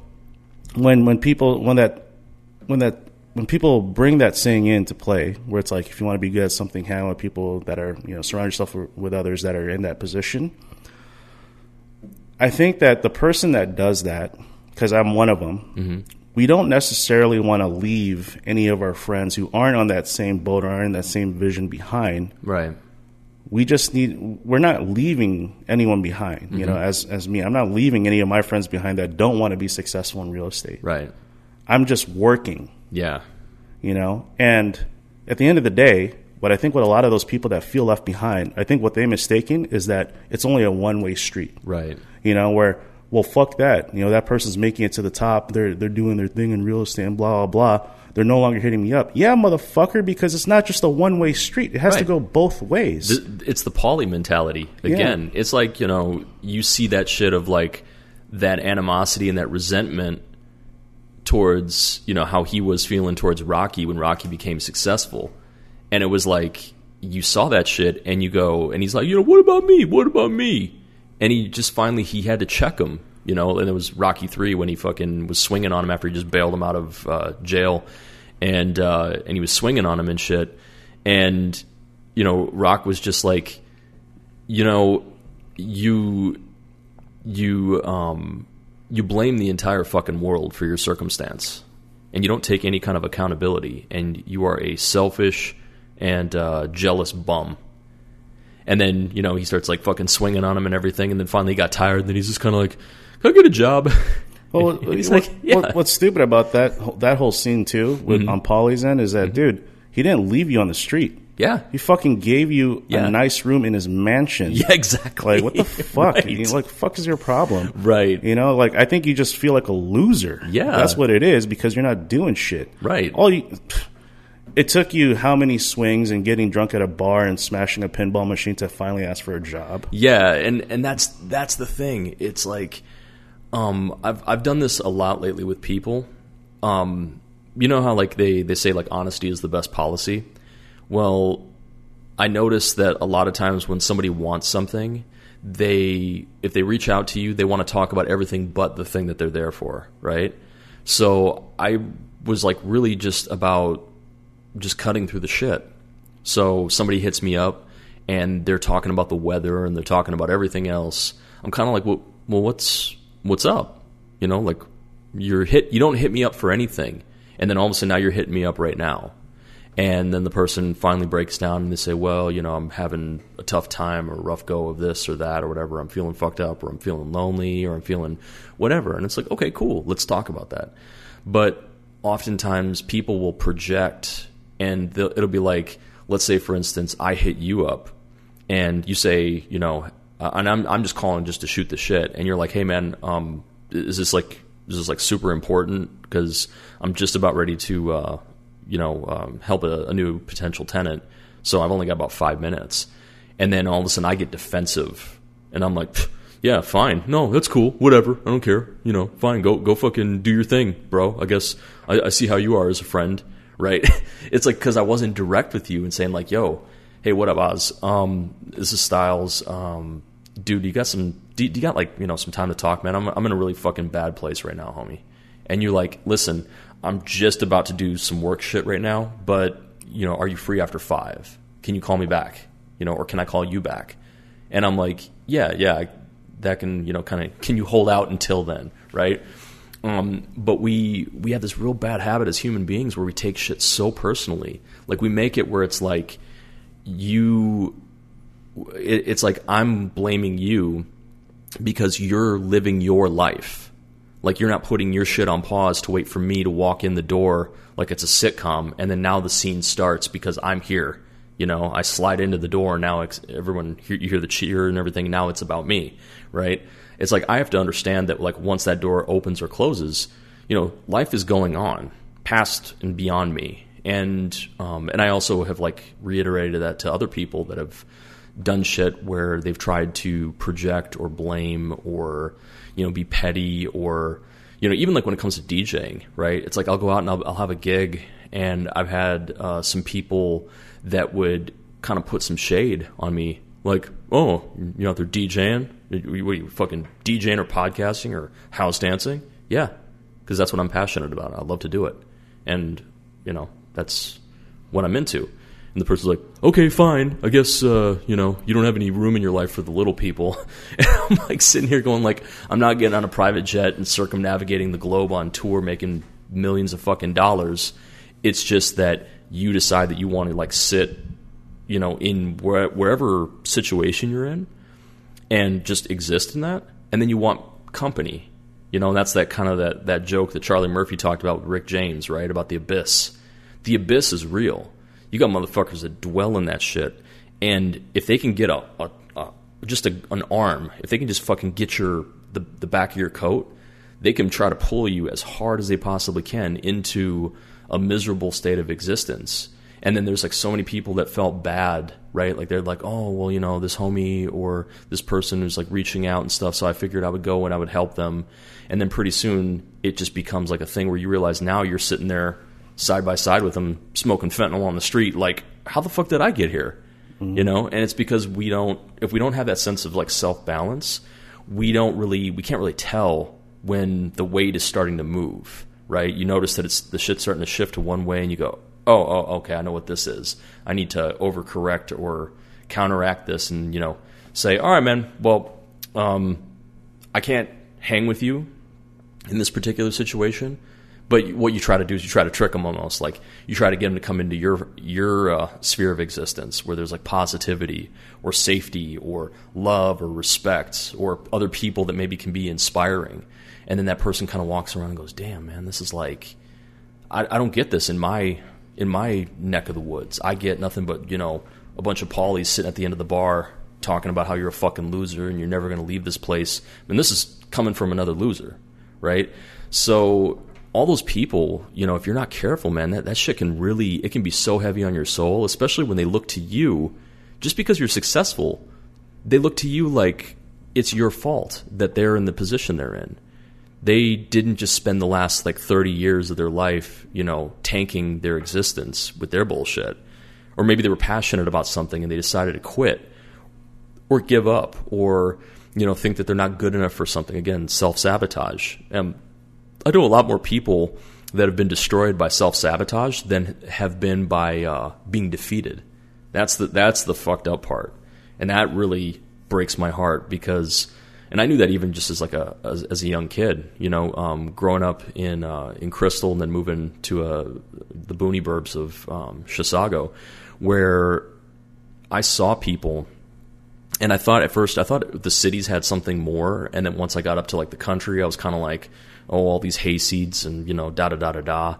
When when people when that when that when people bring that saying into play, where it's like if you want to be good at something, hang out with people that are, you know, surround yourself with others that are in that position. I think that the person that does that, because I'm one of them, mm-hmm. we don't necessarily want to leave any of our friends who aren't on that same boat or aren't in that same vision behind. Right. We just need, we're not leaving anyone behind, mm-hmm. you know, as, as me, I'm not leaving any of my friends behind that don't want to be successful in real estate. Right. I'm just working. Yeah. You know, and at the end of the day, what I think what a lot of those people that feel left behind, I think what they mistaken is that it's only a one way street. Right. You know, where, well, fuck that. You know, that person's making it to the top. They're, they're doing their thing in real estate and blah, blah, blah. They're no longer hitting me up. Yeah, motherfucker, because it's not just a one-way street. It has right. to go both ways. It's the poly mentality. Again, yeah. It's like, you know, you see that shit of like that animosity and that resentment towards, you know, how he was feeling towards Rocky when Rocky became successful. And it was like, you saw that shit and you go, and he's like, you know, what about me? What about me? And he just finally, he had to check him. You know, and it was Rocky three when he fucking was swinging on him after he just bailed him out of uh, jail, and uh, and he was swinging on him and shit, and you know, Rock was just like, you know, you you um you blame the entire fucking world for your circumstance, and you don't take any kind of accountability, and you are a selfish and uh, jealous bum. And then you know he starts like fucking swinging on him and everything, and then finally he got tired, and then he's just kind of like, go get a job. Well, he's what, like, yeah. what, what's stupid about that that whole scene too with mm-hmm. on Polly's end is that mm-hmm. dude, he didn't leave you on the street. Yeah, he fucking gave you yeah. a nice room in his mansion. Yeah, exactly. Like what the fuck? Right. You know, like fuck is your problem? Right. You know, like I think you just feel like a loser. Yeah, that's what it is because you're not doing shit. Right. All you. Pfft, it took you how many swings and getting drunk at a bar and smashing a pinball machine to finally ask for a job? Yeah, and, and that's that's the thing. It's like um, I've I've done this a lot lately with people. Um, you know how like they, they say like honesty is the best policy? Well, I notice that a lot of times when somebody wants something, they if they reach out to you, they want to talk about everything but the thing that they're there for, right? So I was like really just about just cutting through the shit. So somebody hits me up and they're talking about the weather and they're talking about everything else. I'm kind of like, well, well, what's what's up? You know, like you're hit. You don't hit me up for anything, and then all of a sudden now you're hitting me up right now. And then the person finally breaks down and they say, well, you know, I'm having a tough time or a rough go of this or that or whatever. I'm feeling fucked up, or I'm feeling lonely, or I'm feeling whatever. And it's like, okay, cool. Let's talk about that. But oftentimes people will project, and it'll be like, let's say, for instance, I hit you up and you say, you know, uh, and I'm I'm just calling just to shoot the shit. And you're like, hey, man, um, is this like is this like super important? Because I'm just about ready to uh you know, um, help a, a new potential tenant. So I've only got about five minutes. And then all of a sudden I get defensive and I'm like, yeah, fine. No, that's cool. Whatever. I don't care. You know, fine. Go, go fucking do your thing, bro. I guess I, I see how you are as a friend. Right. It's like, cause I wasn't direct with you and saying like, yo, hey, what up, Oz? Um, this is Styles. Um, dude, you got some, do you got like, you know, some time to talk, man? I'm, I'm in a really fucking bad place right now, homie. And you're like, listen, I'm just about to do some work shit right now, but, you know, are you free after five? Can you call me back? You know, or can I call you back? And I'm like, yeah, yeah, that can, you know, kind of, can you hold out until then, right? Um, but we we have this real bad habit as human beings where we take shit so personally. Like, we make it where it's like, you, it, it's like I'm blaming you because you're living your life. Like, you're not putting your shit on pause to wait for me to walk in the door like it's a sitcom, and then now the scene starts because I'm here. You know, I slide into the door, and now it's, everyone, you hear the cheer and everything, now it's about me, right? It's like I have to understand that, like, once that door opens or closes, you know, life is going on past and beyond me. And um, and I also have, like, reiterated that to other people that have done shit where they've tried to project or blame or, you know, be petty, or, you know, even like when it comes to DJing, right? It's like, I'll go out and I'll, I'll have a gig, and I've had uh, some people that would kind of put some shade on me. Like, oh, you know, they're DJing. What are you, fucking DJing or podcasting or house dancing? Yeah, because that's what I'm passionate about. I love to do it. And, you know, that's what I'm into. And the person's like, okay, fine. I guess, uh, you know, you don't have any room in your life for the little people. And I'm like sitting here going like, I'm not getting on a private jet and circumnavigating the globe on tour, making millions of fucking dollars. It's just that you decide that you want to like sit, you know, in where, wherever situation you're in and just exist in that. And then you want company, you know, and that's that kind of that, that joke that Charlie Murphy talked about with Rick James, right? About the abyss. The abyss is real. You got motherfuckers that dwell in that shit, and if they can get a, a, a just a, an arm, if they can just fucking get your the, the back of your coat, they can try to pull you as hard as they possibly can into a miserable state of existence. And then there's like so many people that felt bad, right? Like they're like, oh, well, you know, this homie or this person who's like reaching out and stuff, so I figured I would go and I would help them. And then pretty soon it just becomes like a thing where you realize now you're sitting there side by side with them smoking fentanyl on the street. Like, how the fuck did I get here? Mm-hmm. You know? And it's because we don't, if we don't have that sense of like self balance, we don't really, we can't really tell when the weight is starting to move, right? You notice that it's the shit's starting to shift to one way and you go, oh, oh, okay. I know what this is. I need to overcorrect or counteract this. And, you know, say, all right, man, well, um, I can't hang with you in this particular situation. But what you try to do is you try to trick them almost. Like, you try to get them to come into your your uh, sphere of existence where there's like positivity or safety or love or respect or other people that maybe can be inspiring. And then that person kind of walks around and goes, damn, man, this is like, I, I don't get this in my in my neck of the woods. I get nothing but, you know, a bunch of Paulies sitting at the end of the bar talking about how you're a fucking loser and you're never going to leave this place. I mean, this is coming from another loser, right? So all those people, you know, if you're not careful, man, that, that shit can really, it can be so heavy on your soul, especially when they look to you, just because you're successful, they look to you like it's your fault that they're in the position they're in. They didn't just spend the last like thirty years of their life, you know, tanking their existence with their bullshit. Or maybe they were passionate about something and they decided to quit or give up or, you know, think that they're not good enough for something. Again, self-sabotage. And I know a lot more people that have been destroyed by self-sabotage than have been by uh, being defeated. That's the that's the fucked up part. And that really breaks my heart because And I knew that even just as like a as, as a young kid, you know, um, growing up in uh, in Crystal and then moving to uh, the boony burbs of um, Chisago, where I saw people. And I thought at first, I thought the cities had something more. And then once I got up to like the country, I was kind of like, oh, all these hayseeds and, you know, da da da da da.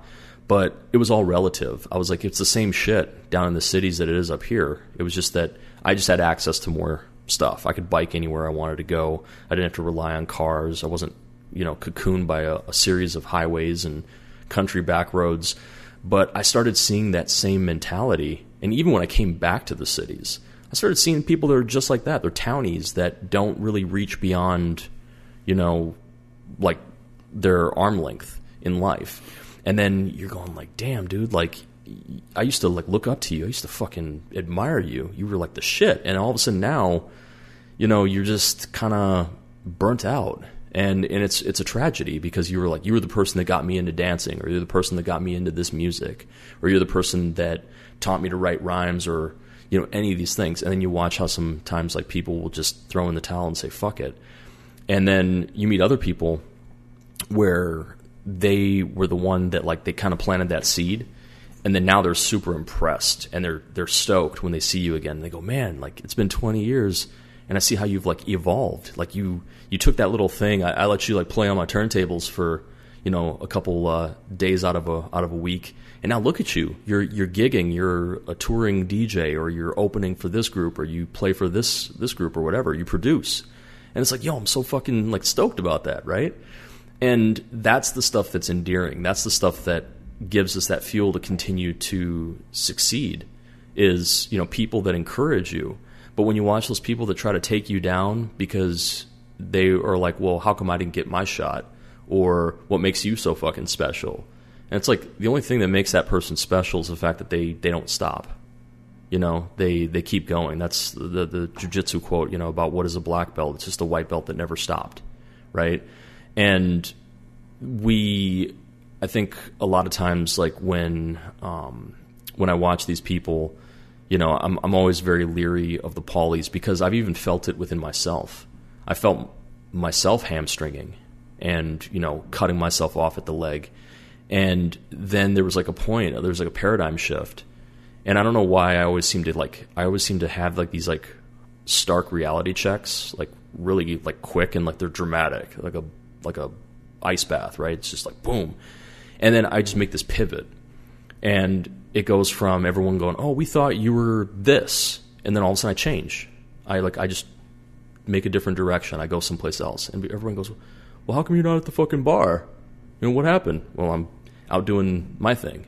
But it was all relative. I was like, it's the same shit down in the cities that it is up here. It was just that I just had access to more stuff. I could bike anywhere I wanted to go. I didn't have to rely on cars. I wasn't, you know, cocooned by a, a series of highways and country back roads. But I started seeing that same mentality. And even when I came back to the cities, I started seeing people that are just like that. They're townies that don't really reach beyond, you know, like their arm length in life. And then you're going like, damn, dude, like I used to like look up to you. I used to fucking admire you. You were like the shit. And all of a sudden now, you know, you're just kind of burnt out. And and it's it's a tragedy because you were like, you were the person that got me into dancing, or you're the person that got me into this music, or you're the person that taught me to write rhymes, or you know, any of these things. And then you watch how sometimes like people will just throw in the towel and say, fuck it. And then you meet other people where they were the one that like, they kind of planted that seed. And then now they're super impressed and they're, they're stoked when they see you again. They go, man, like it's been twenty years and I see how you've like evolved. Like you, you took that little thing. I, I let you like play on my turntables for, you know, a couple uh, days out of a, out of a week. And now look at you, you're, you're gigging, you're a touring D J, or you're opening for this group, or you play for this, this group or whatever, you produce. And it's like, yo, I'm so fucking like stoked about that. Right. And that's the stuff that's endearing. That's the stuff that gives us that fuel to continue to succeed is, you know, people that encourage you. But when you watch those people that try to take you down because they are like, well, how come I didn't get my shot? Or what makes you so fucking special? And it's like the only thing that makes that person special is the fact that they, they don't stop. You know, they, they keep going. That's the, the jiu-jitsu quote, you know, about what is a black belt. It's just a white belt that never stopped, right? And we, I think a lot of times, like when um, when I watch these people, you know, I'm I'm always very leery of the polys because I've even felt it within myself. I felt myself hamstringing and, you know, cutting myself off at the leg. And then there was like a point, there was like a paradigm shift. And I don't know why I always seem to like, I always seem to have like these like stark reality checks, like really like quick and like they're dramatic, like a, like a ice bath, right? It's just like, boom. And then I just make this pivot and it goes from everyone going, oh, we thought you were this. And then all of a sudden I change. I like, I just make a different direction. I go someplace else. And everyone goes, well, how come you're not at the fucking bar? You know, what happened? Well, I'm out doing my thing. And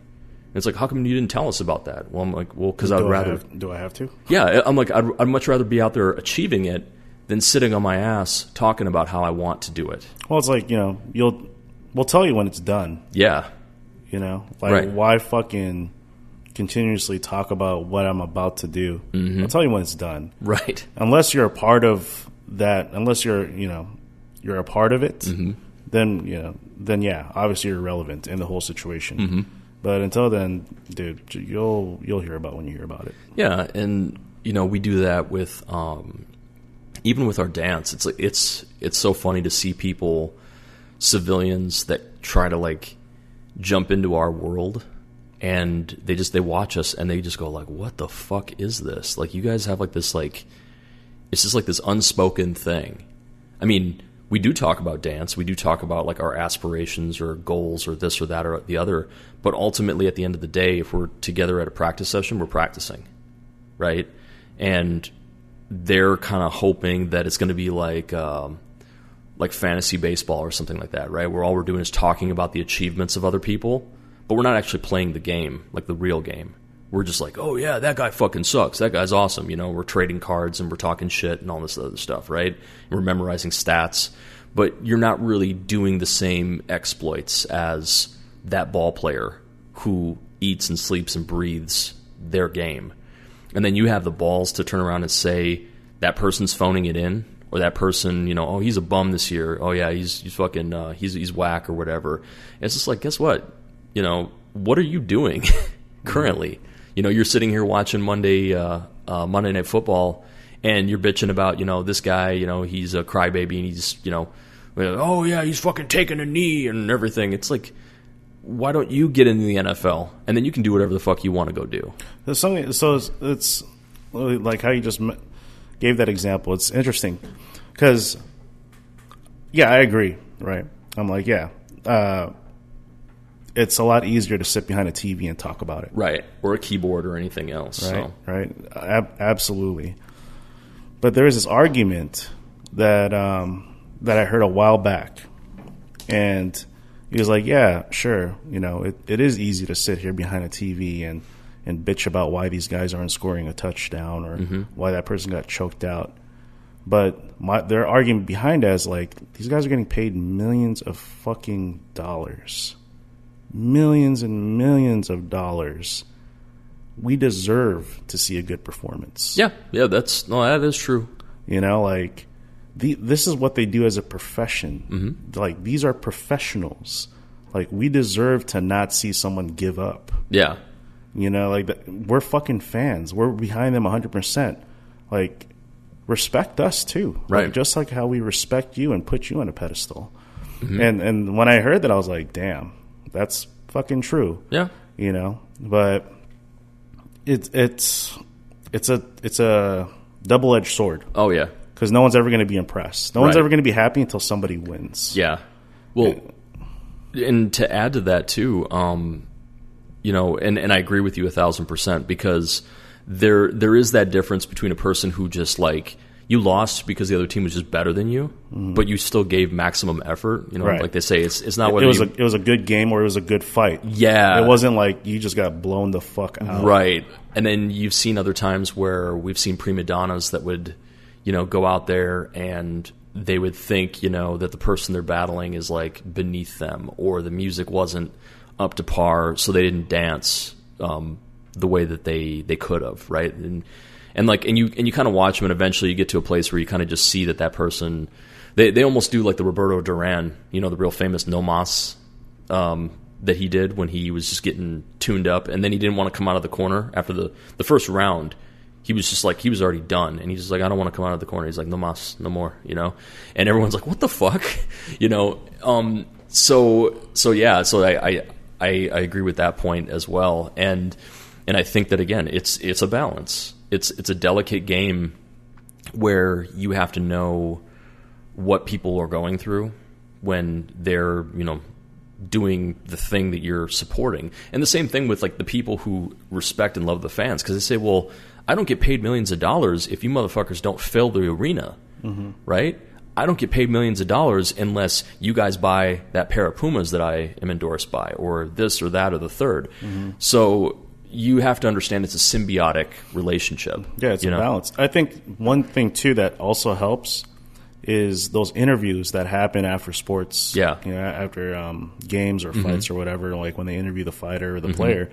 it's like, how come you didn't tell us about that? Well, I'm like, well, because I'd rather... I have, do I have to? Yeah, I'm like, I'd, I'd much rather be out there achieving it than sitting on my ass talking about how I want to do it. Well, it's like, you know, you'll we'll tell you when it's done. Yeah. You know? Like, right. Why fucking continuously talk about what I'm about to do? Mm-hmm. I'll tell you when it's done. Right. Unless you're a part of that, unless you're, you know, you're a part of it, mm-hmm. then, you know, then yeah, obviously you're relevant in the whole situation. Mm-hmm. But until then, dude, you'll you'll hear about when you hear about it. Yeah, and you know we do that with um, even with our dance. It's like it's it's so funny to see people, civilians that try to like jump into our world, and they just they watch us and they just go like, what the fuck is this? Like you guys have like this like it's just like this unspoken thing. I mean. We do talk about dance. We do talk about like our aspirations or goals or this or that or the other. But ultimately, at the end of the day, if we're together at a practice session, we're practicing, right? And they're kind of hoping that it's going to be like um, like fantasy baseball or something like that, right? Where all we're doing is talking about the achievements of other people, but we're not actually playing the game, like the real game. We're just like, oh yeah, that guy fucking sucks. That guy's awesome. You know, we're trading cards and we're talking shit and all this other stuff, right? And we're memorizing stats, but you're not really doing the same exploits as that ball player who eats and sleeps and breathes their game. And then you have the balls to turn around and say that person's phoning it in, or that person, you know, oh, he's a bum this year. Oh yeah, he's he's fucking uh, he's he's whack or whatever. And it's just like, guess what? You know, what are you doing currently? You know, you're sitting here watching Monday uh, uh, Monday Night Football, and you're bitching about, you know, this guy, you know, he's a crybaby and he's, you know, oh yeah, he's fucking taking a knee and everything. It's like, why don't you get into the N F L and then you can do whatever the fuck you want to go do? There's something, so it's, it's like how you just gave that example. It's interesting because, yeah, I agree, right? I'm like, yeah, uh, it's a lot easier to sit behind a T V and talk about it. Right, or a keyboard or anything else. Right, so. Right. Ab- absolutely. But there is this argument that um, that I heard a while back. And he was like, yeah, sure. You know, it, it is easy to sit here behind a T V and, and bitch about why these guys aren't scoring a touchdown or mm-hmm. why that person got choked out. But my, their argument behind that is like, these guys are getting paid millions of fucking dollars. Millions and millions of dollars. We deserve to see a good performance. Yeah, yeah, that's no, that is true. You know, like the, this is what they do as a profession. Mm-hmm. Like these are professionals. Like we deserve to not see someone give up. Yeah, you know, like we're fucking fans. We're behind them one hundred percent. Like respect us too, right? Like, just like how we respect you and put you on a pedestal. Mm-hmm. And and when I heard that, I was like, damn. That's fucking true. Yeah. You know, but it's, it's, it's a, it's a double-edged sword. Oh yeah. Cause no one's ever going to be impressed. No right. one's ever going to be happy until somebody wins. Yeah. Well, and, and to add to that too, um, you know, and, and I agree with you a thousand percent because there, there is that difference between a person who just like, you lost because the other team was just better than you, mm-hmm. but you still gave maximum effort. You know, right. Like they say, it's it's not what it was. You, a, it was a good game or it was a good fight. Yeah, it wasn't like you just got blown the fuck out. Right. And then you've seen other times where we've seen prima donnas that would, you know, go out there and they would think, you know, that the person they're battling is like beneath them or the music wasn't up to par, so they didn't dance um, the way that they they could have. Right. And And like, and you and you kind of watch them, and eventually you get to a place where you kind of just see that that person, they they almost do like the Roberto Duran, you know, the real famous No Mas um, that he did when he was just getting tuned up, and then he didn't want to come out of the corner after the the first round. He was just like he was already done, and he's just like, I don't want to come out of the corner. He's like, No Mas, no more, you know. And everyone's like, what the fuck, you know? Um, so so yeah, so I, I I I agree with that point as well, and and I think that again, it's it's a balance. It's it's a delicate game where you have to know what people are going through when they're, you know, doing the thing that you're supporting. And the same thing with like the people who respect and love the fans, because they say, well, I don't get paid millions of dollars if you motherfuckers don't fill the arena, mm-hmm. right? I don't get paid millions of dollars unless you guys buy that pair of Pumas that I am endorsed by or this or that or the third. Mm-hmm. So you have to understand it's a symbiotic relationship. Yeah, it's a know? balance. I think one thing, too, that also helps is those interviews that happen after sports, yeah. you know, after um, games or mm-hmm. fights or whatever, like when they interview the fighter or the mm-hmm. player.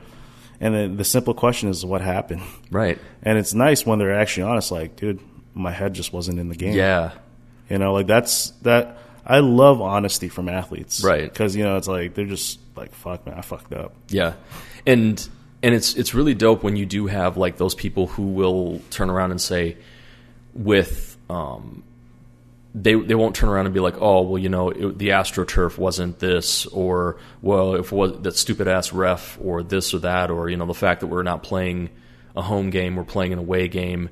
And then the simple question is, what happened? Right. And it's nice when they're actually honest, like, dude, my head just wasn't in the game. Yeah. You know, like that's that. I love honesty from athletes. Right. Because, you know, it's like they're just like, fuck, man, I fucked up. Yeah. And – And it's it's really dope when you do have like those people who will turn around and say, with um, they they won't turn around and be like, oh well, you know, it, the AstroTurf wasn't this, or well, if it was that stupid ass ref, or this or that, or you know, the fact that we're not playing a home game, we're playing an away game.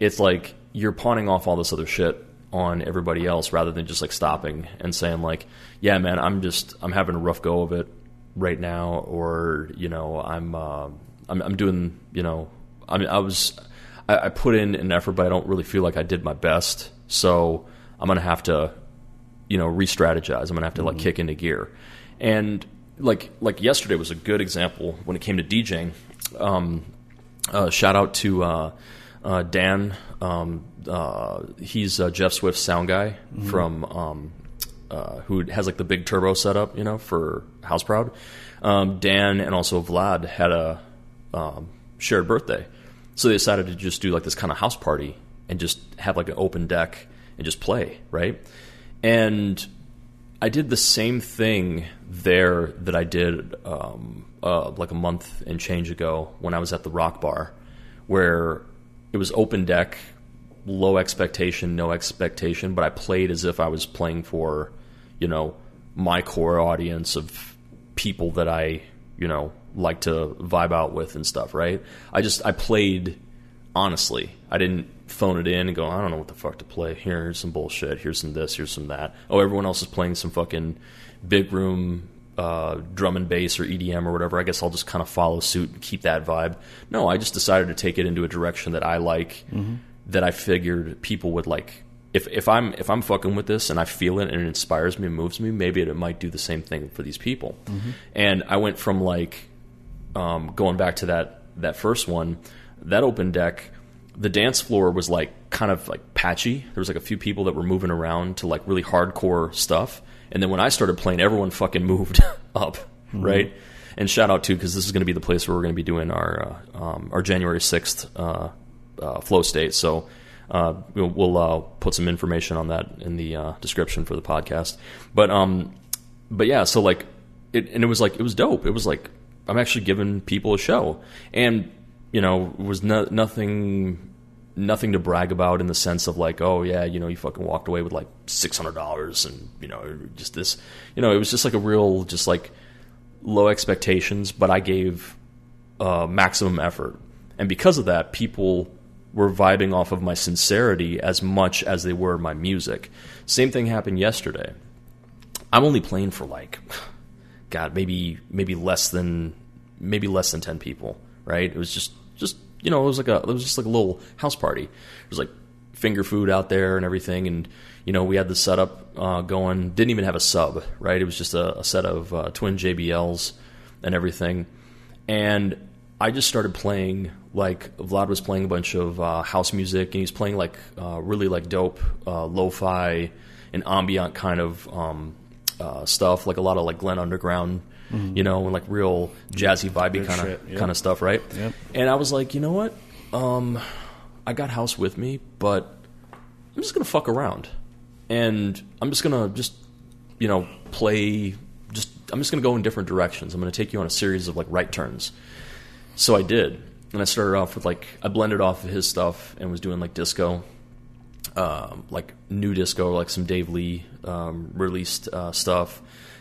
It's like you're pawning off all this other shit on everybody else rather than just like stopping and saying like, yeah, man, I'm just I'm having a rough go of it right now, or you know, I'm uh, I'm, I'm doing, you know, I mean, I was I, I put in an effort, but I don't really feel like I did my best. So I'm gonna have to, you know, re-strategize. I'm gonna have to mm-hmm. like kick into gear. And like like yesterday was a good example when it came to DJing. Um, uh, shout out to uh, uh, Dan. Um, uh, he's uh, Jeff Swift's sound guy mm-hmm. from. Um, Uh, who has like the big turbo setup, you know, for House Proud. Um, Dan and also Vlad had a um, shared birthday. So they decided to just do like this kind of house party and just have like an open deck and just play, right? And I did the same thing there that I did um, uh, like a month and change ago when I was at the Rock Bar, where it was open deck low expectation, no expectation, but I played as if I was playing for, you know, my core audience of people that I, you know, like to vibe out with and stuff, right? I just, I played honestly. I didn't phone it in and go, I don't know what the fuck to play. Here's some bullshit. Here's some this. Here's some that. Oh, everyone else is playing some fucking big room uh, drum and bass or E D M or whatever. I guess I'll just kind of follow suit and keep that vibe. No, I just decided to take it into a direction that I like, mm-hmm. that I figured people would like. If if I'm if I'm fucking with this and I feel it and it inspires me and moves me, maybe it, it might do the same thing for these people. Mm-hmm. And I went from like um, going back to that that first one, that open deck. The dance floor was like kind of like patchy. There was like a few people that were moving around to like really hardcore stuff. And then when I started playing, everyone fucking moved up, mm-hmm. right? And shout out to, because this is going to be the place where we're going to be doing our uh, um, our January sixth uh, uh, Flow State. So uh, we'll, we'll uh, put some information on that in the uh, description for the podcast. But um, but yeah, so like, it, and it was like it was dope. It was like I'm actually giving people a show, and you know, it was no, nothing. nothing to brag about in the sense of like, oh yeah, you know, you fucking walked away with like six hundred dollars and, you know, just this, you know, it was just like a real, just like low expectations, but I gave uh maximum effort. And because of that, people were vibing off of my sincerity as much as they were my music. Same thing happened yesterday. I'm only playing for like, God, maybe, maybe less than, maybe less than ten people. Right. It was just, just, you know, it was like a, it was just like a little house party. It was like finger food out there and everything, and you know, we had the setup uh, going. Didn't even have a sub, right? It was just a, a set of uh, twin J B Ls and everything. And I just started playing. Like Vlad was playing a bunch of uh, house music, and he's playing like uh, really like dope uh, lo-fi and ambient kind of um, uh, stuff, like a lot of like Glenn Underground. Mm-hmm. You know, and like real jazzy, vibey kind of yeah. kind of stuff, right? Yep. And I was like, you know what? Um, I got house with me, but I'm just gonna fuck around, and I'm just gonna just you know play. Just I'm just gonna go in different directions. I'm gonna take you on a series of like right turns. So I did, and I started off with like I blended off of his stuff and was doing like disco, um, like new disco, like some Dave Lee um, released uh, stuff.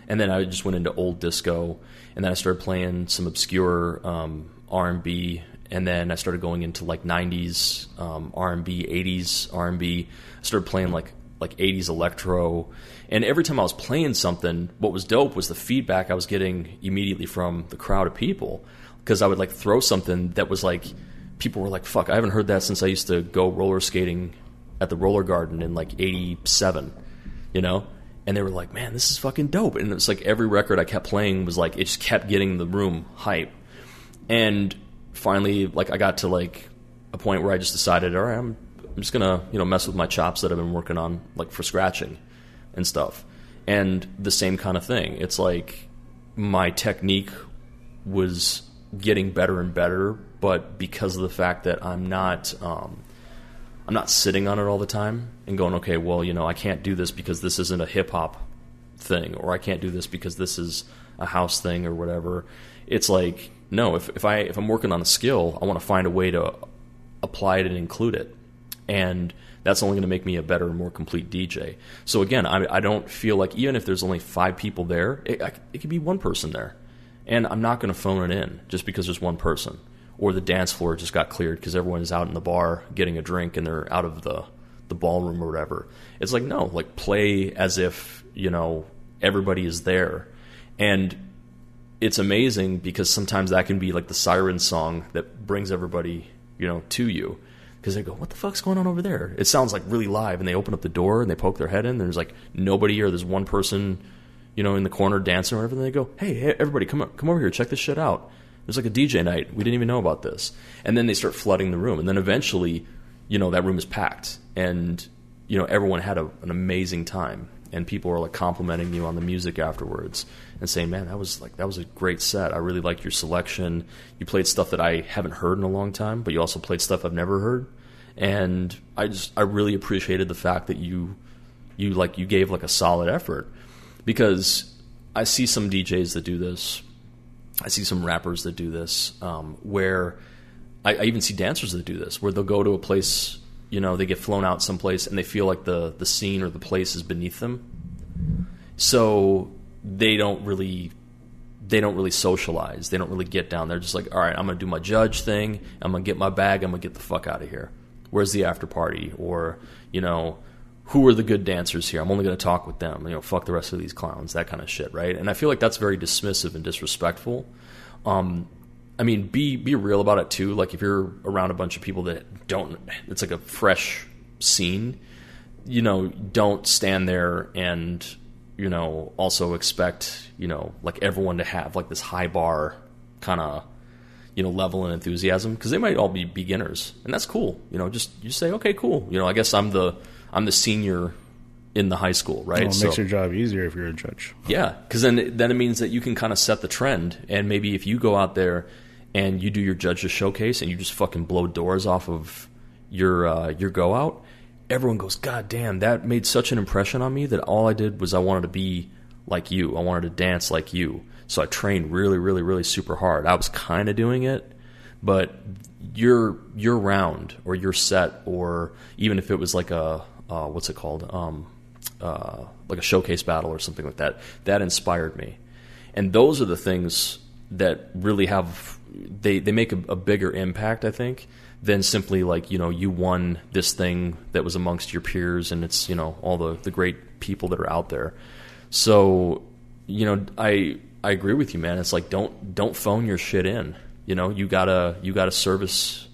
And then I just went into old disco, and then I started playing some obscure um, R and B, and then I started going into like nineties um, R and B, eighties R and B. I started playing like like eighties electro, and every time I was playing something, what was dope was the feedback I was getting immediately from the crowd of people, because I would like throw something that was like people were like, "Fuck, I haven't heard that since I used to go roller skating at the roller garden in like eighty-seven," you know. And they were like, man, this is fucking dope. And it was like every record I kept playing was like, it just kept getting the room hype. And finally, like I got to like a point where I just decided, all right, I'm, I'm just going to, you know, mess with my chops that I've been working on like for scratching and stuff. And the same kind of thing. It's like my technique was getting better and better, but because of the fact that I'm not, um, I'm not sitting on it all the time and going, okay, well, you know, I can't do this because this isn't a hip-hop thing, or I can't do this because this is a house thing or whatever. It's like, no, if, if, I, if I'm working on a skill, I want to find a way to apply it and include it. And that's only going to make me a better, more complete D J. So, again, I, I don't feel like even if there's only five people there, it, I, it could be one person there. And I'm not going to phone it in just because there's one person. Or the dance floor just got cleared because everyone is out in the bar getting a drink and they're out of the, the ballroom or whatever. It's like, no, like play as if, you know, everybody is there. And it's amazing because sometimes that can be like the siren song that brings everybody, you know, to you. Because they go, what the fuck's going on over there? It sounds like really live. And they open up the door and they poke their head in. And there's like nobody, or there's one person, you know, in the corner dancing or whatever. And they go, hey, hey everybody, come, come over here. Check this shit out. It was like a D J night. We didn't even know about this. And then they start flooding the room. And then eventually, you know, that room is packed. And, you know, everyone had a, an amazing time. And people were, like, complimenting you on the music afterwards and saying, man, that was, like, that was a great set. I really liked your selection. You played stuff that I haven't heard in a long time, but you also played stuff I've never heard. And I just I really appreciated the fact that you, you like, you gave, like, a solid effort. Because I see some D Js that do this. I see some rappers that do this, um, where I, I even see dancers that do this, where they'll go to a place you know, they get flown out someplace and they feel like the, the scene or the place is beneath them. So they don't really they don't really socialize. They don't really get down. They're just like, all right, I'm going to do my judge thing. I'm going to get my bag. I'm going to get the fuck out of here. Where's the after party? Or, you know, who are the good dancers here? I'm only going to talk with them. You know, fuck the rest of these clowns, that kind of shit, right? And I feel like that's very dismissive and disrespectful. Um, I mean, be be real about it too. Like if you're around a bunch of people that don't, it's like a fresh scene, you know, don't stand there and, you know, also expect, you know, like everyone to have like this high bar kind of, you know, level and enthusiasm, because they might all be beginners, and that's cool. You know, just you say, okay, cool. You know, I guess I'm the I'm the senior in the high school, right? Well, it makes so, your job easier if you're a judge. Yeah, because then, then it means that you can kind of set the trend, and maybe if you go out there and you do your judges showcase and you just fucking blow doors off of your uh, your go out, everyone goes, God damn, that made such an impression on me that all I did was I wanted to be like you. I wanted to dance like you. So I trained really, really, really super hard. I was kind of doing it, but your, your round or your set, or even if it was like a... Uh, what's it called, um, uh, like a showcase battle or something like that, that inspired me. And those are the things that really have, they, they make a, a bigger impact, I think, than simply like, you know, you won this thing that was amongst your peers and it's, you know, all the, the great people that are out there. So, you know, I I agree with you, man. It's like, don't don't phone your shit in. You know, you got a, you got a service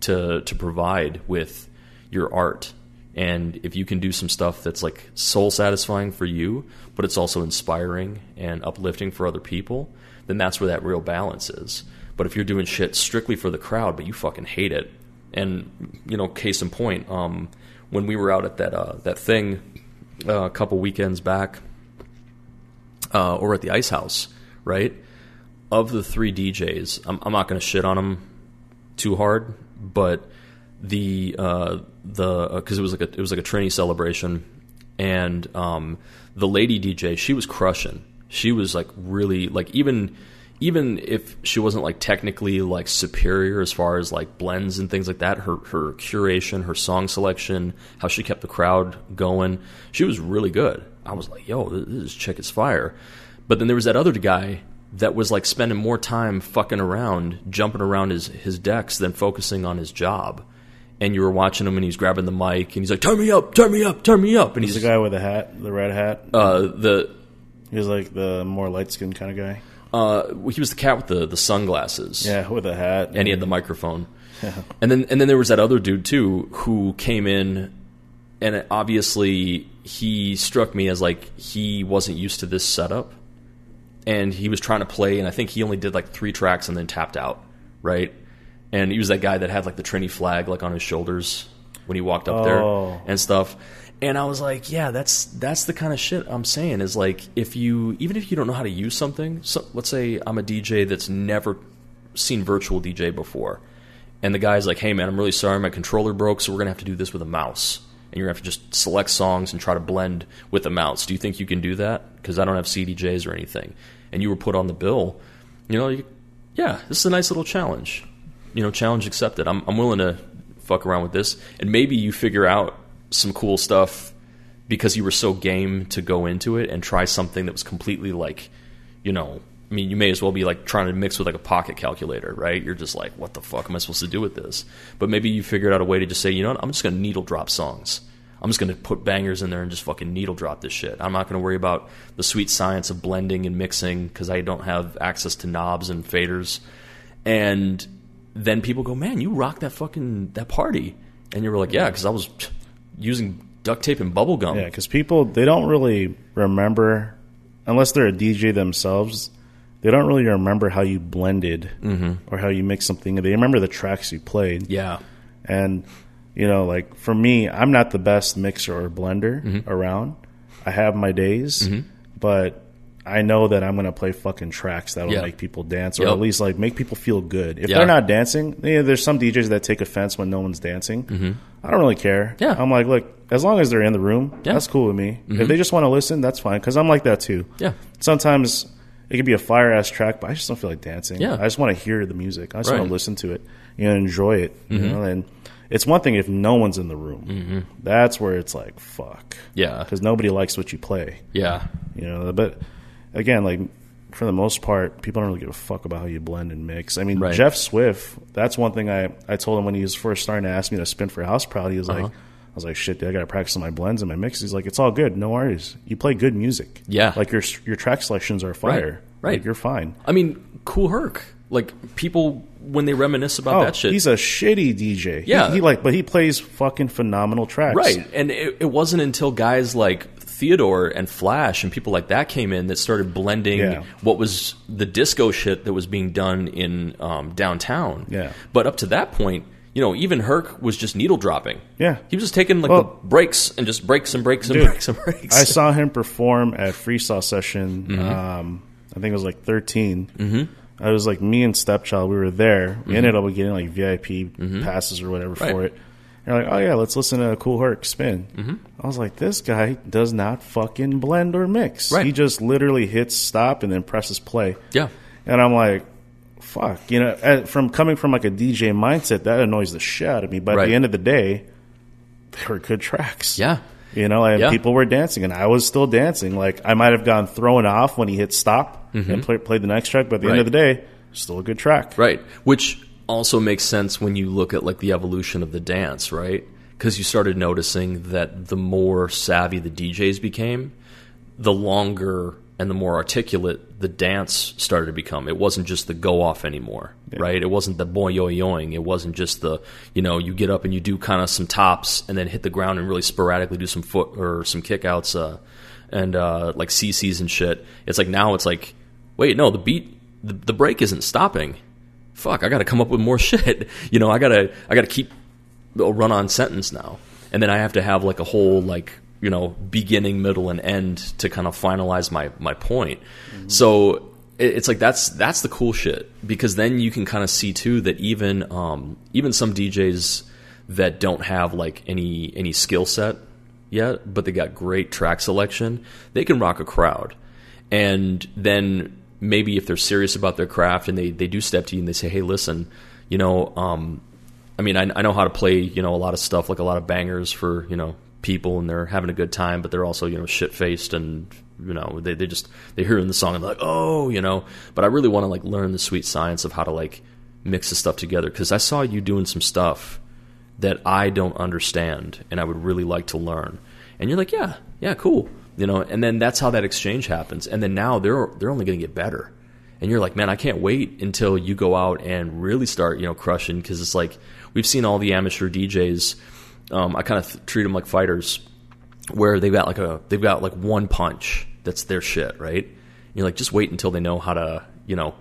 to to provide with your art. And if you can do some stuff that's like soul satisfying for you, but it's also inspiring and uplifting for other people, then that's where that real balance is. But if you're doing shit strictly for the crowd, but you fucking hate it, and you know, case in point, um, when we were out at that uh, that thing uh, a couple weekends back, uh, or at the Ice House, right? Of the three D Js, I'm, I'm not going to shit on them too hard, but the uh, the because uh, it was like a it was like a trainee celebration, and um, the lady D J, she was crushing. She was like really like even even if she wasn't like technically like superior as far as like blends and things like that, her her curation, her song selection, how she kept the crowd going, she was really good. I was like, yo, this chick is fire. But then there was that other guy that was like spending more time fucking around, jumping around his his decks than focusing on his job. And you were watching him, and he's grabbing the mic, and he's like, "Turn me up, turn me up, turn me up." And he's, he's the guy with the hat, the red hat. Uh, the he was like the more light skinned kind of guy. Uh, he was the cat with the, the sunglasses. Yeah, with a hat, and, and he had the microphone. Yeah. And then and then there was that other dude too who came in, and it, obviously he struck me as like he wasn't used to this setup, and he was trying to play, and I think he only did like three tracks and then tapped out, right? And he was that guy that had like the Trini flag like on his shoulders when he walked up oh. there and stuff. And I was like, yeah, that's that's the kind of shit I'm saying is like if you even if you don't know how to use something, so let's say I'm a D J that's never seen virtual D J before, and the guy's like, hey man, I'm really sorry, my controller broke, so we're gonna have to do this with a mouse, and you're gonna have to just select songs and try to blend with a mouse. Do you think you can do that? Because I don't have C D Js or anything. And you were put on the bill. You know, you, yeah, this is a nice little challenge. You know, challenge accepted. I'm I'm willing to fuck around with this. And maybe you figure out some cool stuff because you were so game to go into it and try something that was completely like, you know, I mean, you may as well be like trying to mix with like a pocket calculator, right? You're just like, what the fuck am I supposed to do with this? But maybe you figured out a way to just say, you know what, I'm just going to needle drop songs. I'm just going to put bangers in there and just fucking needle drop this shit. I'm not going to worry about the sweet science of blending and mixing because I don't have access to knobs and faders. And then people go, man, you rocked that fucking that party. And you were like, yeah, because I was using duct tape and bubble gum. Yeah, because people, they don't really remember, unless they're a D J themselves, they don't really remember how you blended mm-hmm. or how you mixed something. They remember the tracks you played. Yeah. And, you know, like for me, I'm not the best mixer or blender mm-hmm. around. I have my days, mm-hmm. but I know that I'm going to play fucking tracks that'll yeah. make people dance or yep. at least like make people feel good. If yeah. they're not dancing, you know, there's some D Js that take offense when no one's dancing. Mm-hmm. I don't really care. Yeah. I'm like, look, as long as they're in the room, yeah. that's cool with me. Mm-hmm. If they just want to listen, that's fine. Cause I'm like that too. Yeah. Sometimes it could be a fire ass track, but I just don't feel like dancing. Yeah. I just want to hear the music. I just right. want to listen to it, you know, enjoy it. Mm-hmm. You know, and It's one thing if no one's in the room. Mm-hmm. That's where it's like, fuck. Yeah. Because nobody likes what you play. Yeah. You know, but again, like, for the most part, people don't really give a fuck about how you blend and mix. I mean, right. Jeff Swift, that's one thing I, I told him when he was first starting to ask me to spin for House Proud. He was uh-huh. like, I was like, shit, dude, I got to practice on my blends and my mixes. He's like, it's all good. No worries. You play good music. Yeah. Like, your your track selections are fire. Right. right. Like, you're fine. I mean, Kool Herc. Like, people, when they reminisce about oh, that shit. He's a shitty D J. Yeah. He, he like, but he plays fucking phenomenal tracks. Right. And it, it wasn't until guys like Theodore and Flash and people like that came in that started blending yeah. what was the disco shit that was being done in um, downtown. Yeah. But up to that point, you know, even Herc was just needle dropping. Yeah. He was just taking like well, the breaks and just breaks and breaks and dude, breaks and breaks. I saw him perform at Freestyle Session, mm-hmm. um, I think it was like thirteen. Mm-hmm. I was like, me and Stepchild, we were there. We mm-hmm. ended up getting like V I P mm-hmm. passes or whatever right. for it. And they're like, oh, yeah, let's listen to a Kool Herc spin. Mm-hmm. I was like, this guy does not fucking blend or mix. Right. He just literally hits stop and then presses play. Yeah. And I'm like, fuck. You know, from coming from like a D J mindset, that annoys the shit out of me. But right. at the end of the day, they were good tracks. Yeah. You know, and yeah. people were dancing, and I was still dancing. Like, I might have gone thrown off when he hit stop mm-hmm. and play, played the next track, but at the right. end of the day, still a good track. Right, which also makes sense when you look at, like, the evolution of the dance, right? Because you started noticing that the more savvy the D Js became, the longer and the more articulate the dance started to become. It wasn't just the go-off anymore, yeah. right? It wasn't the boy-yo-yoing. It wasn't just the, you know, you get up and you do kind of some tops and then hit the ground and really sporadically do some foot or some kickouts uh, and, uh, like, C Cs and shit. It's like now it's like, wait, no, the beat, the, the break isn't stopping. Fuck, I got to come up with more shit. You know, I got to I got to keep a run-on sentence now. And then I have to have, like, a whole, like, you know, beginning, middle, and end to kind of finalize my, my point. Mm-hmm. So it's like that's that's the cool shit, because then you can kind of see too that even um, even some D Js that don't have like any any skill set yet, but they got great track selection, they can rock a crowd. And then maybe if they're serious about their craft and they, they do step to you and they say, hey, listen, you know, um, I mean, I, I know how to play, you know, a lot of stuff, like a lot of bangers for, you know, people, and they're having a good time, but they're also, you know, shit-faced, and, you know, they, they just, they hear in the song and they're like, oh, you know, but I really want to, like, learn the sweet science of how to, like, mix this stuff together, because I saw you doing some stuff that I don't understand, and I would really like to learn, and you're like, yeah, yeah, cool, you know, and then that's how that exchange happens, and then now they're, they're only going to get better, and you're like, man, I can't wait until you go out and really start, you know, crushing, because it's like, we've seen all the amateur D Js. Um, I kind of th- treat them like fighters, where they've got like a they've got like one punch that's their shit, right? And you're like, just wait until they know how to, you know,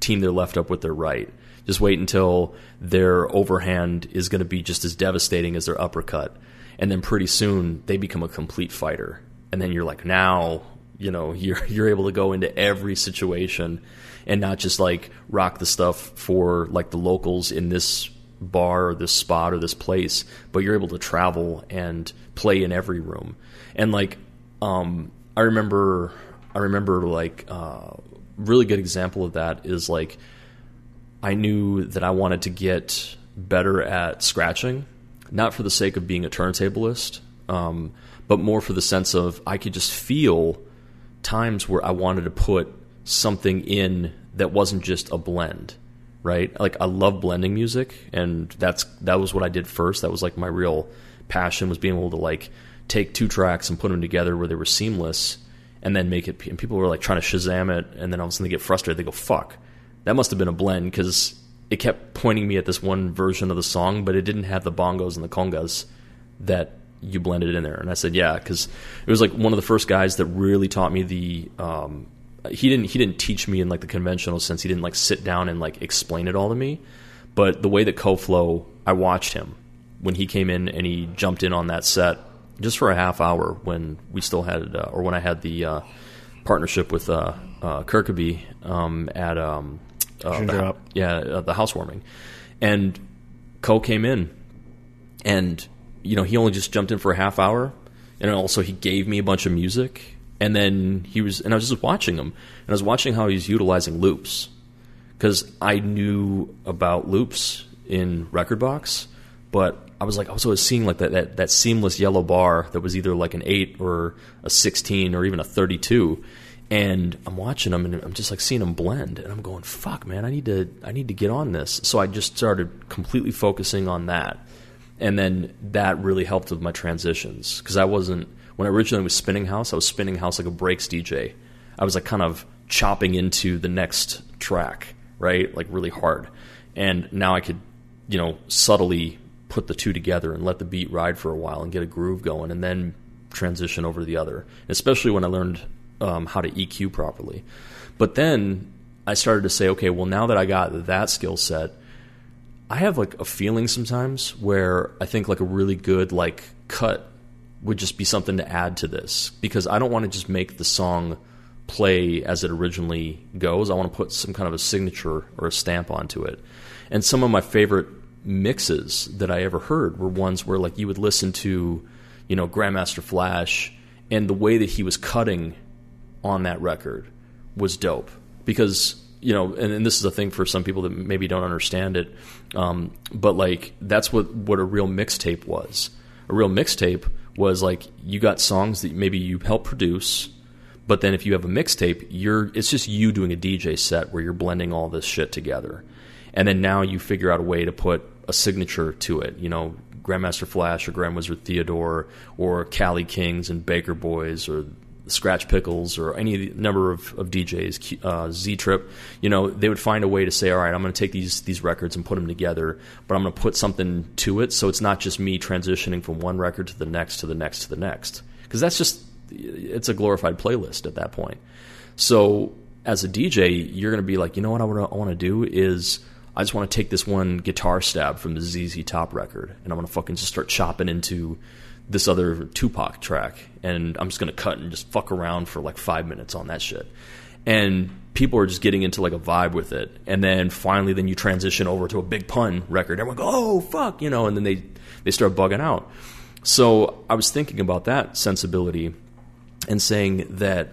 team their left up with their right. Just wait until their overhand is going to be just as devastating as their uppercut, and then pretty soon they become a complete fighter. And then you're like, now, you know, you're you're able to go into every situation and not just like rock the stuff for like the locals in this bar or this spot or this place, but you're able to travel and play in every room. And like um I remember I remember like uh really good example of that is like I knew that I wanted to get better at scratching, not for the sake of being a turntablist, um but more for the sense of I could just feel times where I wanted to put something in that wasn't just a blend. Right? Like, I love blending music, and that's that was what I did first. That was like my real passion, was being able to like take two tracks and put them together where they were seamless, and then make it. And people were like trying to Shazam it, and then all of a sudden they get frustrated. They go, "Fuck, that must have been a blend," because it kept pointing me at this one version of the song, but it didn't have the bongos and the congas that you blended in there. And I said, "Yeah," because it was like one of the first guys that really taught me the. Um, He didn't. He didn't teach me in like the conventional sense. He didn't like sit down and like explain it all to me. But the way that CoFlow, I watched him when he came in and he jumped in on that set just for a half hour when we still had, uh, or when I had the uh, partnership with uh, uh, Kirkaby um, at um, uh, the, yeah uh, the housewarming, and Co came in, and you know he only just jumped in for a half hour, and also he gave me a bunch of music. And then he was, and I was just watching him, and I was watching how he's utilizing loops, because I knew about loops in Record Box, But I was like, I was always seeing like that, that that seamless yellow bar that was either like an eight or a sixteen or even a thirty-two, and I'm watching them and I'm just like seeing them blend, and I'm going, fuck, man, I need to I need to get on this. So I just started completely focusing on that, and then that really helped with my transitions, because I wasn't when I originally was spinning house, I was spinning house like a breaks D J. I was like kind of chopping into the next track, right, like really hard, and now I could, you know, subtly put the two together and let the beat ride for a while and get a groove going, and then transition over to the other, especially when I learned um, how to E Q properly. But then I started to say, okay, well, now that I got that skill set, I have like a feeling sometimes where I think like a really good like cut would just be something to add to this, because I don't want to just make the song play as it originally goes. I want to put some kind of a signature or a stamp onto it. And some of my favorite mixes that I ever heard were ones where like you would listen to, you know, Grandmaster Flash, and the way that he was cutting on that record was dope, because, you know, and, and this is a thing for some people that maybe don't understand it, um, but like that's what, what a real mixtape was. A real mixtape was like you got songs that maybe you helped produce, but then if you have a mixtape, you're it's just you doing a D J set where you're blending all this shit together. And then now you figure out a way to put a signature to it. You know, Grandmaster Flash or Grand Wizard Theodore or Cali Kings and Baker Boys or Scratch Pickles or any number of, of D Js, uh, Z-Trip. You know, they would find a way to say, all right, I'm going to take these these records and put them together, but I'm going to put something to it so it's not just me transitioning from one record to the next to the next to the next. Because that's just, it's a glorified playlist at that point. So as a D J, you're going to be like, you know what I want to do is... I just want to take this one guitar stab from the Z Z Top record, and I'm going to fucking just start chopping into this other Tupac track, and I'm just going to cut and just fuck around for like five minutes on that shit. And people are just getting into like a vibe with it, and then finally then you transition over to a Big Pun record. Everyone go, oh, fuck, you know, and then they, they start bugging out. So I was thinking about that sensibility and saying that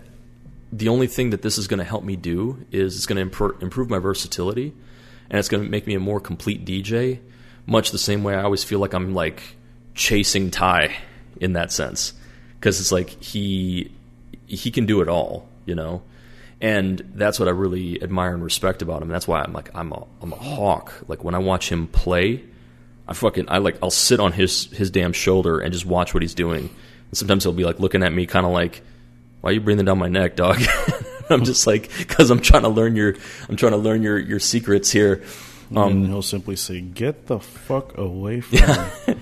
the only thing that this is going to help me do is it's going to imp- improve my versatility. And it's going to make me a more complete D J, much the same way I always feel like I'm like chasing Ty in that sense, because it's like he he can do it all, you know. And that's what I really admire and respect about him. That's why I'm like I'm a I'm a hawk. Like when I watch him play, I fucking I like I'll sit on his his damn shoulder and just watch what he's doing. And sometimes he'll be like looking at me, kind of like, "Why are you breathing down my neck, dog?" I'm just like, because I'm trying to learn your, I'm trying to learn your, your secrets here. Um, and he'll simply say, "Get the fuck away from me."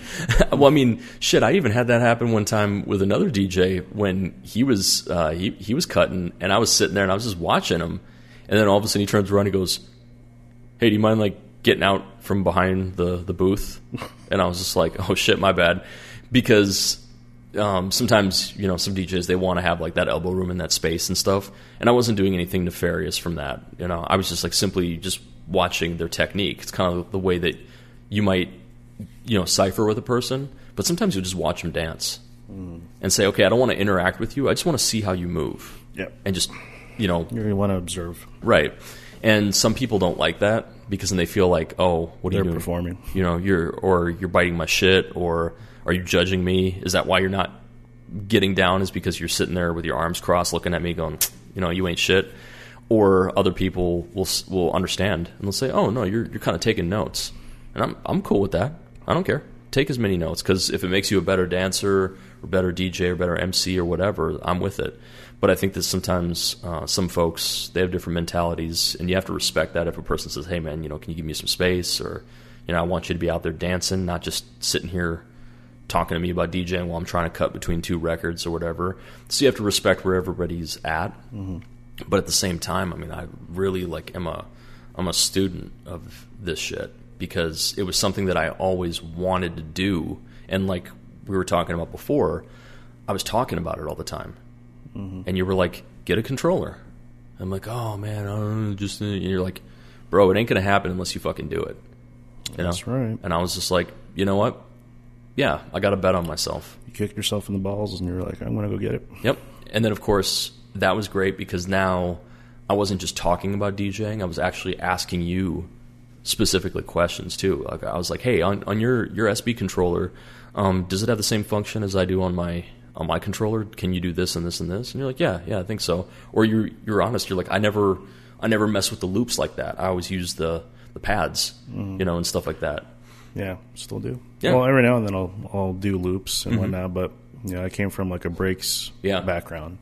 Well, I mean, shit. I even had that happen one time with another D J when he was, uh, he he was cutting, and I was sitting there and I was just watching him, and then all of a sudden he turns around and he goes, "Hey, do you mind like getting out from behind the the booth?" And I was just like, "Oh shit, my bad," because. Um, sometimes, you know, some D Js, they want to have, like, that elbow room and that space and stuff. And I wasn't doing anything nefarious from that, you know. I was just, like, simply just watching their technique. It's kind of the way that you might, you know, cipher with a person. But sometimes you just watch them dance mm. and say, okay, I don't want to interact with you. I just want to see how you move. Yep. And just, you know. You want to observe. Right. And some people don't like that because then they feel like, oh, what are you doing? They're performing. You know, you're, or you're biting my shit, or... Are you judging me? Is that why you're not getting down? Is because you're sitting there with your arms crossed looking at me going, you know, you ain't shit. Or other people will will understand and they'll say, oh, no, you're you're kind of taking notes. And I'm I'm cool with that. I don't care. Take as many notes, because if it makes you a better dancer or better D J or better M C or whatever, I'm with it. But I think that sometimes uh, some folks, they have different mentalities, and you have to respect that if a person says, hey, man, you know, can you give me some space? Or, you know, I want you to be out there dancing, not just sitting here talking to me about DJing while I'm trying to cut between two records or whatever. So you have to respect where everybody's at. Mm-hmm. But at the same time, I mean, I really like am a I'm a student of this shit, because it was something that I always wanted to do. And like we were talking about before, I was talking about it all the time. Mm-hmm. And you were like, get a controller. I'm like, oh man, I don't know, just and you're like, bro, it ain't gonna happen unless you fucking do it. You That's know? Right. And I was just like, you know what? Yeah, I got to bet on myself. You kicked yourself in the balls, and you're like, I'm going to go get it. Yep. And then, of course, that was great because now I wasn't just talking about DJing. I was actually asking you specifically questions too. Like I was like, hey, on, on your, your S B controller, um, does it have the same function as I do on my on my controller? Can you do this and this and this? And you're like, yeah, yeah, I think so. Or you're you're honest. You're like, I never I never mess with the loops like that. I always use the the pads, mm. you know, and stuff like that. Yeah, still do. Yeah. Well, every now and then I'll I'll do loops and mm-hmm. whatnot, but yeah, I came from like a breaks yeah. background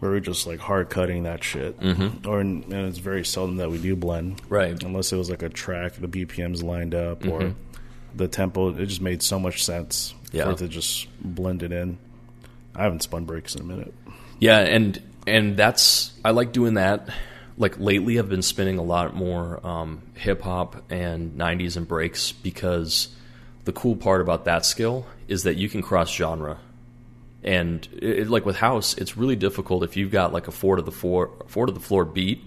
where we're just like hard cutting that shit. Mm-hmm. Or and it's very seldom that we do blend, right? Unless it was like a track, the B P Ms lined up, mm-hmm. or the tempo. It just made so much sense yeah. for it to just blend it in. I haven't spun breaks in a minute. Yeah, and and that's I like doing that. Like lately, I've been spinning a lot more um, hip hop and nineties and breaks, because the cool part about that skill is that you can cross genre. And it, like with house, it's really difficult if you've got like a four to the four, four to the floor beat,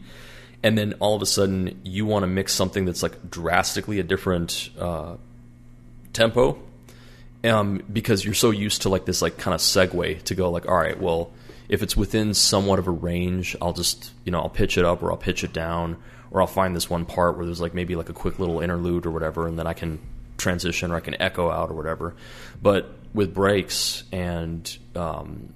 and then all of a sudden you want to mix something that's like drastically a different uh, tempo, um, because you're so used to like this like kind of segue to go like, all right, well, if it's within somewhat of a range, I'll just, you know, I'll pitch it up or I'll pitch it down, or I'll find this one part where there's like maybe like a quick little interlude or whatever, and then I can transition or I can echo out or whatever. But with breaks and um,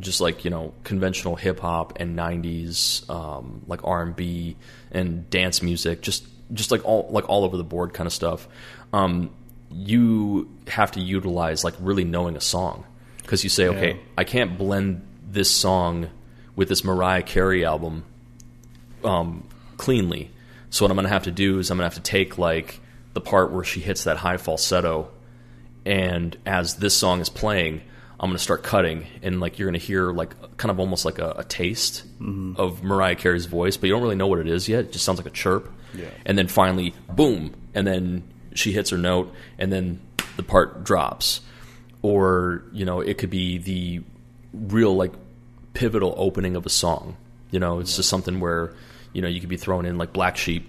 just like, you know, conventional hip hop and nineties um, like R and B and dance music, just just like all like all over the board kind of stuff, um, you have to utilize like really knowing a song, because you say, yeah. okay, I can't blend this song with this Mariah Carey album um, cleanly. So what I'm going to have to do is I'm going to have to take like the part where she hits that high falsetto, and as this song is playing, I'm going to start cutting, and like you're going to hear like kind of almost like a, a taste mm-hmm. of Mariah Carey's voice, but you don't really know what it is yet. It just sounds like a chirp. Yeah. And then finally, boom, and then she hits her note, and then the part drops. Or, you know, it could be the real like pivotal opening of a song. You know, it's yeah. just something where, you know, you could be thrown in like Black Sheep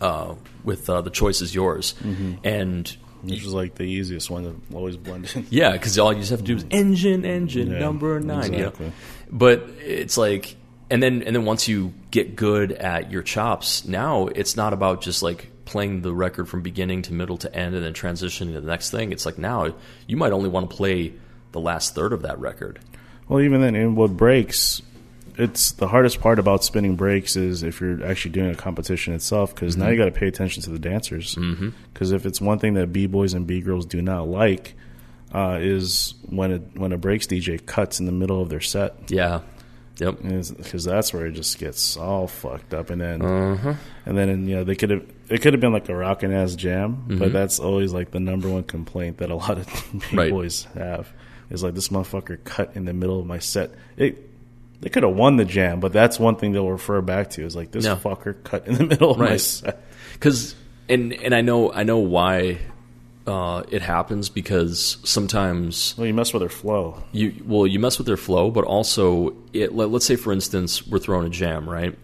uh, with uh, The Choice Is Yours. Mm-hmm. And which is like the easiest one to always blend in. Yeah, because all you just have to do is engine, engine, yeah, number nine. Exactly. You know? But it's like, and then and then once you get good at your chops, now it's not about just like playing the record from beginning to middle to end and then transitioning to the next thing. It's like now you might only want to play the last third of that record. Well, even then, in what breaks, it's the hardest part about spinning breaks is if you're actually doing a competition itself, because mm-hmm. now you got to pay attention to the dancers. Because mm-hmm. if it's one thing that b-boys and b-girls do not like uh, is when a, when a breaks D J cuts in the middle of their set. Yeah. Yep. Because that's where it just gets all fucked up, and then uh-huh. and then you know they could have it could have been like a rockin' ass jam, mm-hmm. but that's always like the number one complaint that a lot of b-boys right. have. It's like, this motherfucker cut in the middle of my set. It, they could have won the jam, but that's one thing they'll refer back to. Is like, this yeah. fucker cut in the middle of right. my set. Because, and and I know I know why uh, it happens, because sometimes well you mess with their flow. You well you mess with their flow, but also it. Let, let's say for instance we're throwing a jam, right?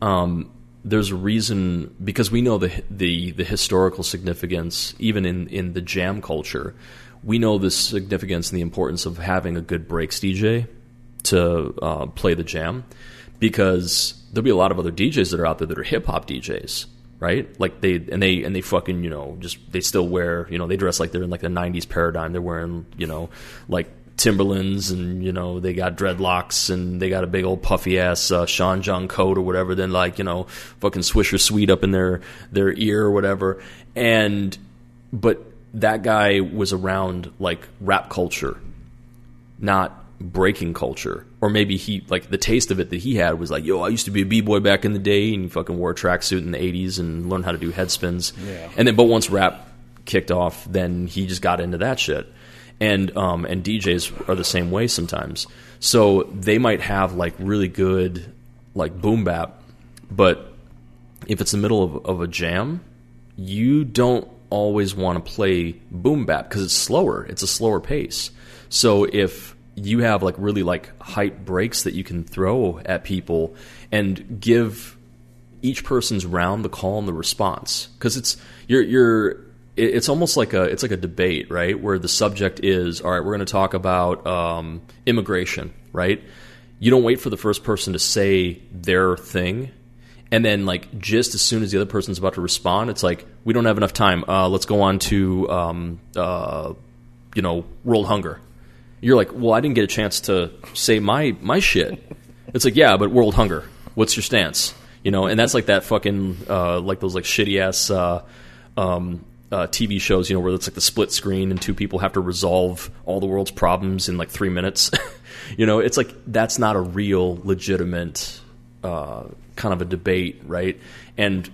Um, there's a reason, because we know the the the historical significance even in, in the jam culture. We know the significance and the importance of having a good breaks D J to uh, play the jam, because there'll be a lot of other D Js that are out there that are hip hop D Js, right? Like they and they and they fucking, you know, just they still wear, you know, they dress like they're in like the nineties paradigm. They're wearing, you know, like Timberlands, and, you know, they got dreadlocks, and they got a big old puffy ass uh, Sean John coat or whatever. Then like, you know, fucking Swisher Sweet up in their their ear or whatever. And but that guy was around like rap culture, not breaking culture. Or maybe he, like the taste of it that he had was like, yo, I used to be a b-boy back in the day, and he fucking wore a tracksuit in the eighties and learned how to do head spins. Yeah. And then, but once rap kicked off, then he just got into that shit. And um, and D Js are the same way sometimes. So they might have like really good like boom bap, but if it's the middle of, of a jam, you don't always want to play boom bap, because it's slower. It's a slower pace. So if you have like really like hype breaks that you can throw at people and give each person's round the call and the response, because it's you're you're it's almost like a it's like a debate, right? Where the subject is, all right, we're going to talk about um, immigration, right? You don't wait for the first person to say their thing, And then, like, just as soon as the other person's about to respond, it's like, we don't have enough time. Uh, let's go on to, um, uh, you know, World Hunger. You're like, well, I didn't get a chance to say my my shit. It's like, yeah, but World Hunger. What's your stance? You know, and that's like that fucking, uh, like those like shitty ass uh, um, uh, T V shows, you know, where it's like the split screen and two people have to resolve all the world's problems in like three minutes. You know, it's like, that's not a real legitimate uh kind of a debate, right? And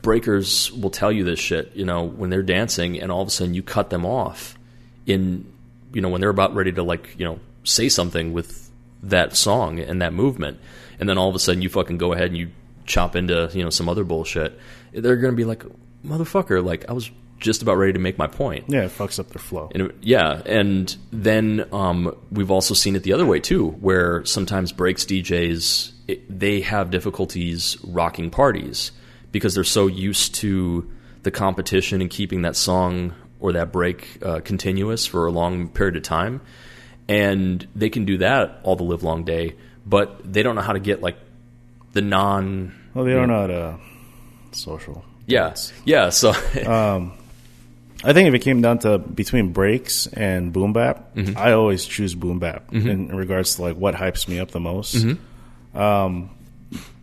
breakers will tell you this shit, you know, when they're dancing and all of a sudden you cut them off in, you know, when they're about ready to, like, you know, say something with that song and that movement, and then all of a sudden you fucking go ahead and you chop into, you know, some other bullshit. They're gonna be like, motherfucker, like, I was just about ready to make my point. Yeah, it fucks up their flow. And it, yeah, and then um, we've also seen it the other way too, where sometimes breaks D Js, it, they have difficulties rocking parties because they're so used to the competition and keeping that song or that break uh, continuous for a long period of time. And they can do that all the live long day, but they don't know how to get, like, the non... Well, they don't know, know how to social. Yeah, yeah, so... um, I think if it came down to between breaks and boom bap, mm-hmm. I always choose boom bap mm-hmm. in, in regards to, like, what hypes me up the most. Mm-hmm. Um,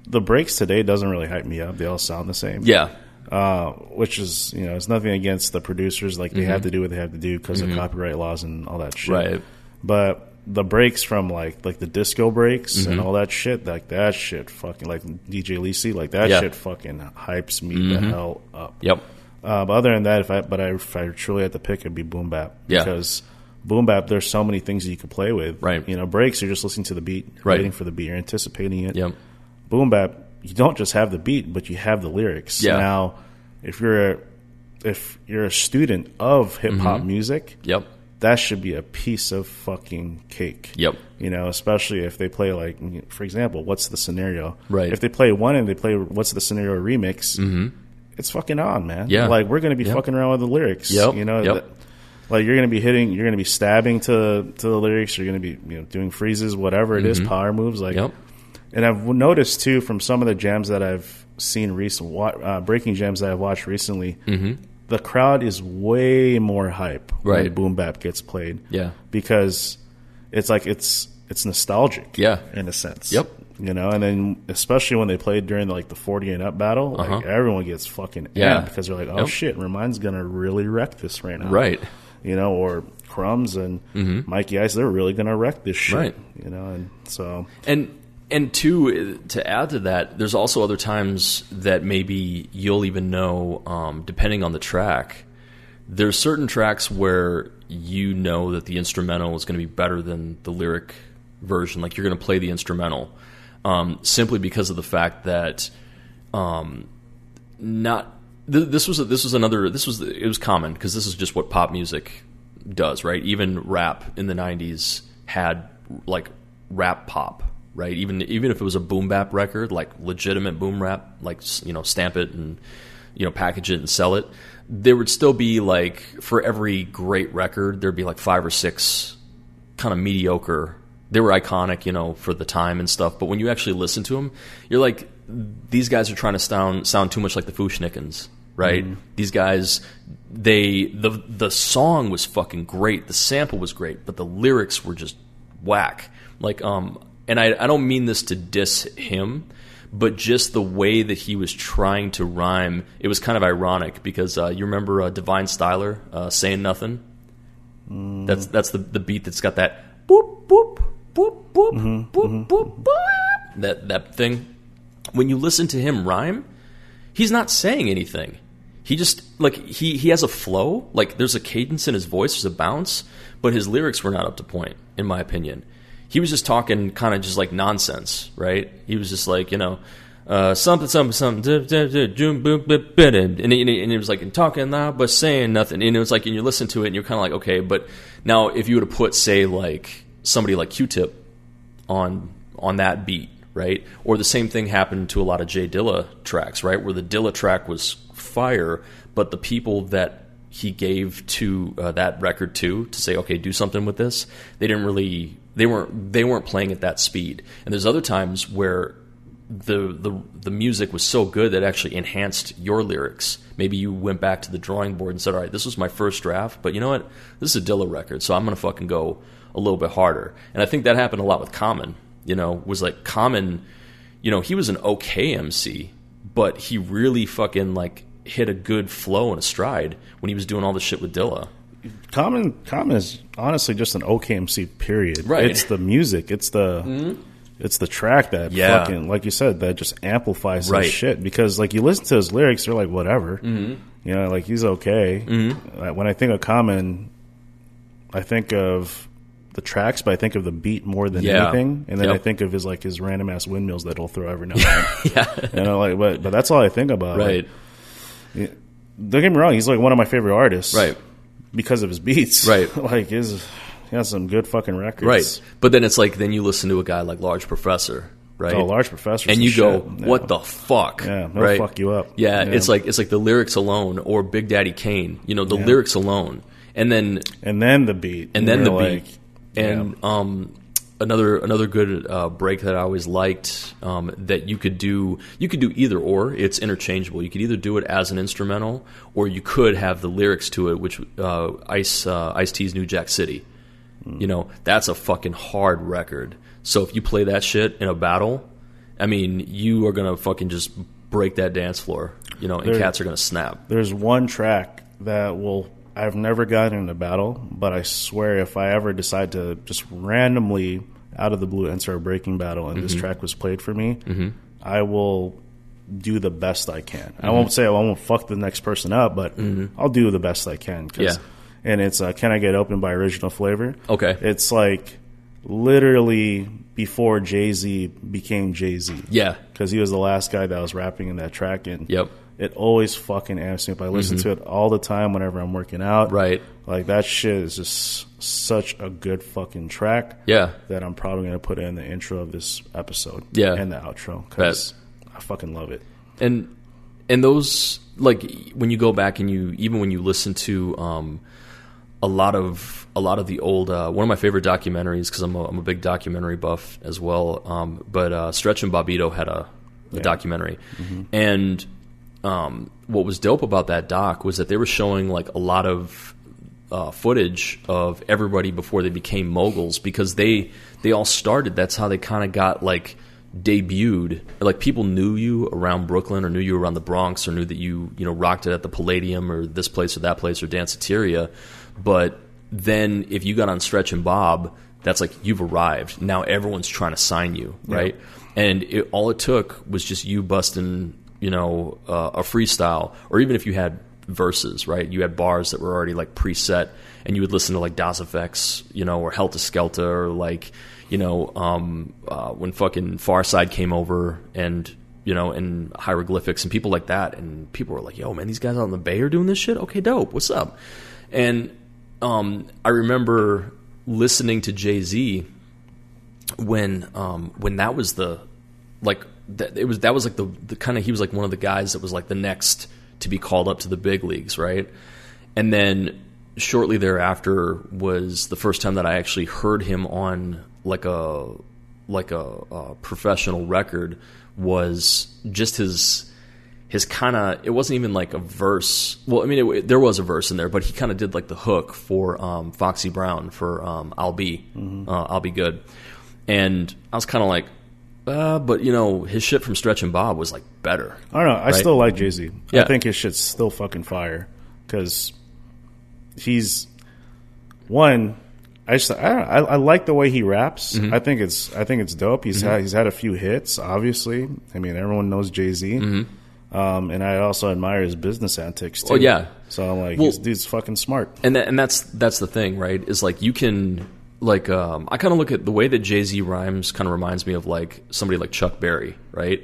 the breaks today doesn't really hype me up. They all sound the same. Yeah. Uh, which is, you know, it's nothing against the producers. Like, they mm-hmm. have to do what they have to do because mm-hmm. of copyright laws and all that shit. Right. But the breaks from, like, like the disco breaks mm-hmm. and all that shit, like, that shit fucking, like, D J Lisey, like, that yeah. shit fucking hypes me mm-hmm. the hell up. Yep. Uh, but other than that, if I but I, if I truly had to pick, it'd be boom bap. Yeah. Because boom bap, there's so many things that you could play with. Right. You know, breaks, you're just listening to the beat, right. waiting for the beat, you're anticipating it. Yep. Boom bap, you don't just have the beat, but you have the lyrics. Yeah. Now, if you're a, if you're a student of hip hop mm-hmm. music, yep. that should be a piece of fucking cake. Yep. You know, especially if they play, like, for example, What's the Scenario? Right. If they play one and they play What's the Scenario remix, mm-hmm. it's fucking on, man. Yeah. Like, we're going to be yep. fucking around with the lyrics. Yep. You know, yep. that, like, you're going to be hitting, you're going to be stabbing to to the lyrics. You're going to be, you know, doing freezes, whatever it mm-hmm. is, power moves. Like, yep. And I've noticed, too, from some of the jams that I've seen recent, uh, breaking jams that I've watched recently, mm-hmm. the crowd is way more hype right. when boom bap gets played. Yeah. Because it's like it's it's nostalgic. Yeah. In a sense. Yep. You know, and then especially when they played during the, like, the forty and up battle, uh-huh. like, everyone gets fucking yeah. amped because they're like, oh yep. shit, Remine's gonna really wreck this right now. Right. You know, or Crumbs and mm-hmm. Mikey Ice, they're really gonna wreck this shit. Right. You know, and so and and two, to add to that, there's also other times that maybe you'll even know, um, depending on the track, there's certain tracks where you know that the instrumental is going to be better than the lyric version. Like, you're going to play the instrumental um, simply because of the fact that um, not th- this was a, this was another this was it was common because this is just what pop music does, right? Even rap in the nineties had, like, rap pop. Right, even even if it was a boom bap record, like legitimate boom rap, like, you know, stamp it and, you know, package it and sell it, there would still be, like, for every great record, there'd be like five or six kind of mediocre. They were iconic, you know, for the time and stuff. But when you actually listen to them, you're like, these guys are trying to sound sound too much like the Fushnikins, right? Mm. These guys, they the the song was fucking great, the sample was great, but the lyrics were just whack, like um. And I, I don't mean this to diss him, but just the way that he was trying to rhyme, it was kind of ironic because uh, you remember uh, Divine Styler, uh, Saying Nothing? Mm. That's that's the, the beat that's got that boop, boop, boop, boop, mm-hmm. boop, mm-hmm. boop, boop, that, that thing. When you listen to him rhyme, he's not saying anything. He just, like, he, he has a flow. Like, there's a cadence in his voice, there's a bounce, but his lyrics were not up to point, in my opinion. He was just talking kind of just like nonsense, right? He was just like, you know, uh, something, something, something, and it was like, and talking loud but saying nothing. And it was like, and you listen to it and you're kind of like, okay, but now if you were to put, say, like somebody like Q-Tip on on that beat, right? Or the same thing happened to a lot of Jay Dilla tracks, right? Where the Dilla track was fire, but the people that he gave to uh, that record to to say, okay, do something with this, they didn't really... They weren't they weren't playing at that speed. And there's other times where the, the the music was so good that it actually enhanced your lyrics. Maybe you went back to the drawing board and said, all right, this was my first draft, but you know what? This is a Dilla record, so I'm going to fucking go a little bit harder. And I think that happened a lot with Common, you know, was like Common, you know, he was an okay M C, but he really fucking like hit a good flow and a stride when he was doing all this shit with Dilla. Common, Common is honestly just an okay M C, period. Right. It's the music. It's the... Mm-hmm. It's the track that yeah. fucking, like you said, that just amplifies right. his shit. Because, like, you listen to his lyrics, they're like, whatever. Mm-hmm. You know, like, he's okay. Mm-hmm. When I think of Common, I think of the tracks, but I think of the beat more than yeah. anything. And then yep. I think of his, like, his random-ass windmills that he'll throw every now and then. yeah. You know, like, but, but that's all I think about. Right. Like, don't get me wrong. He's, like, one of my favorite artists. Right. Because of his beats. Right. Like, his... He has some good fucking records. Right. But then it's like, then you listen to a guy like Large Professor, right? Oh, Large Professor. And you go, shit. what yeah. the fuck? Yeah, he'll right? fuck you up. Yeah, yeah, it's like it's like the lyrics alone, or Big Daddy Kane, you know, the yeah. lyrics alone. And then... And then the beat. And then the like, beat. And yeah. um, another another good uh, break that I always liked um, that you could do, you could do either or. It's interchangeable. You could either do it as an instrumental, or you could have the lyrics to it, which uh, Ice uh, Ice-T's New Jack City. You know, that's a fucking hard record. So if you play that shit in a battle, I mean, you are going to fucking just break that dance floor, you know, and there, cats are going to snap. There's one track that will, I've never gotten in a battle, but I swear if I ever decide to just randomly out of the blue enter a breaking battle and mm-hmm. this track was played for me, mm-hmm. I will do the best I can. Mm-hmm. I won't say I won't fuck the next person up, but mm-hmm. I'll do the best I can. 'Cause yeah. And it's uh, Can I Get Open by Original Flavor. Okay. It's like literally before Jay-Z became Jay-Z. Yeah. Because he was the last guy that was rapping in that track. And yep. it always fucking amps me up. I listen mm-hmm. to it all the time whenever I'm working out. Right. Like that shit is just such a good fucking track. Yeah. That I'm probably going to put in the intro of this episode. Yeah. And the outro. Because I fucking love it. And, and those, like when you go back and you, even when you listen to... um. A lot of a lot of the old uh, one of my favorite documentaries, because I'm a, I'm a big documentary buff as well. Um, but uh, Stretch and Bobbito had a, a yeah. documentary, mm-hmm. and um, what was dope about that doc was that they were showing like a lot of uh, footage of everybody before they became moguls, because they they all started. That's how they kind of got like debuted. Or, like people knew you around Brooklyn, or knew you around the Bronx, or knew that you you know rocked it at the Palladium, or this place or that place, or Danceteria. But then if you got on Stretch and Bob, that's like you've arrived. Now everyone's trying to sign you, right? Yeah. And it, all it took was just you busting, you know, uh, a freestyle. Or even if you had verses, right? You had bars that were already like preset, and you would listen to like Dos F X, you know, or Helter Skelter, or like, you know, um, uh, when fucking Farside came over and... you know, and Hieroglyphics and people like that. And people were like, yo, man, these guys out in the Bay are doing this shit? Okay, dope. What's up? And um, I remember listening to Jay-Z when um, when that was the, like, that, it was that was like the, the kind of, he was like one of the guys that was like the next to be called up to the big leagues, right? And then shortly thereafter was the first time that I actually heard him on like a, like a, a professional record. Was just his his kind of, it wasn't even like a verse. Well, I mean, it, it, there was a verse in there, but he kind of did like the hook for um, Foxy Brown for um, I'll Be, mm-hmm. uh, I'll Be Good. And I was kind of like, uh, but you know, his shit from Stretch and Bob was like better. I don't know. I right? still like Jay-Z. Yeah. I think his shit's still fucking fire, because he's, one, I just I, don't know, I I like the way he raps. Mm-hmm. I think it's I think it's dope. He's mm-hmm. had, he's had a few hits, obviously. I mean, everyone knows Jay-Z, mm-hmm. um, and I also admire his business antics too. Oh yeah. So I'm like, well, this dude's fucking smart. And that, and that's that's the thing, right? Is like you can like um, I kind of look at the way that Jay-Z rhymes. Kind of reminds me of like somebody like Chuck Berry, right?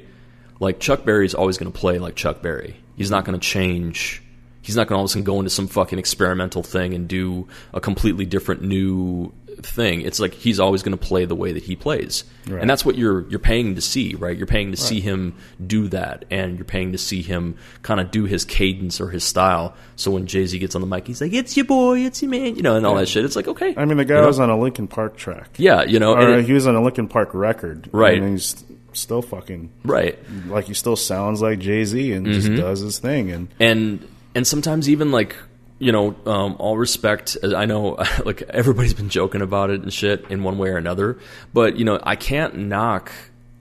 Like Chuck Berry's always going to play like Chuck Berry. He's not going to change. He's not going to all of a sudden go into some fucking experimental thing and do a completely different new thing. It's like he's always going to play the way that he plays. Right. And that's what you're you're paying to see, right? You're paying to right. see him do that, and you're paying to see him kind of do his cadence or his style. So when Jay-Z gets on the mic, he's like, it's your boy, it's your man, you know, and all yeah. that shit. It's like, okay. I mean, the guy you know? was on a Linkin Park track. Yeah, you know. Or it, he was on a Linkin Park record. Right. And he's still fucking right. Like, he still sounds like Jay-Z and mm-hmm. just does his thing. And and and sometimes even like, you know, um, all respect. I know, like, everybody's been joking about it and shit in one way or another. But, you know, I can't knock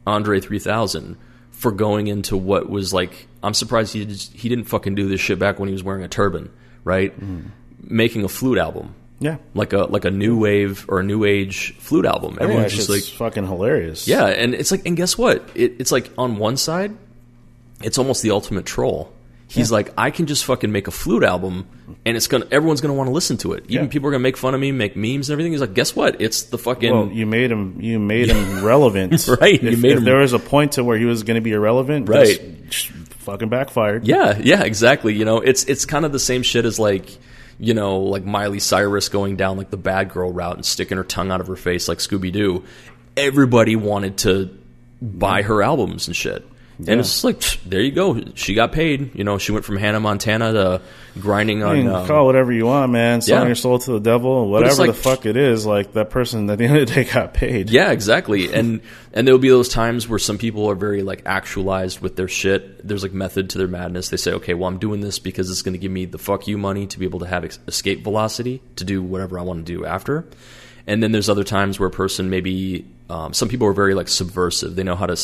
Andre three thousand for going into what was like. I'm surprised he just, he didn't fucking do this shit back when he was wearing a turban, right? Mm. Making a flute album. Yeah, like a like a new wave or a new age flute album. Everyone's yeah, just like fucking hilarious. Yeah, and it's like, and guess what? It, it's like on one side, it's almost the ultimate troll. He's yeah. like, I can just fucking make a flute album, and it's gonna everyone's gonna want to listen to it. Even yeah. people are gonna make fun of me, make memes and everything. He's like, guess what? It's the fucking. Well, you made him. You made him relevant, right? If, you made if him... there was a point to where he was going to be irrelevant, right? Just fucking backfired. Yeah, yeah, exactly. You know, it's it's kind of the same shit as like. You know, like Miley Cyrus going down like the bad girl route and sticking her tongue out of her face like Scooby-Doo. Everybody wanted to buy her albums and shit. Yeah. And it's like, there you go. She got paid. You know, she went from Hannah Montana to grinding on... I mean, um, call whatever you want, man. Selling yeah. your soul to the devil, whatever like, the fuck it is. Like, that person at the end of the day got paid. Yeah, exactly. and and there'll be those times where some people are very, like, actualized with their shit. There's, like, method to their madness. They say, okay, well, I'm doing this because it's going to give me the fuck you money to be able to have ex- escape velocity to do whatever I want to do after. And then there's other times where a person maybe... Um, some people are very, like, subversive. They know how to,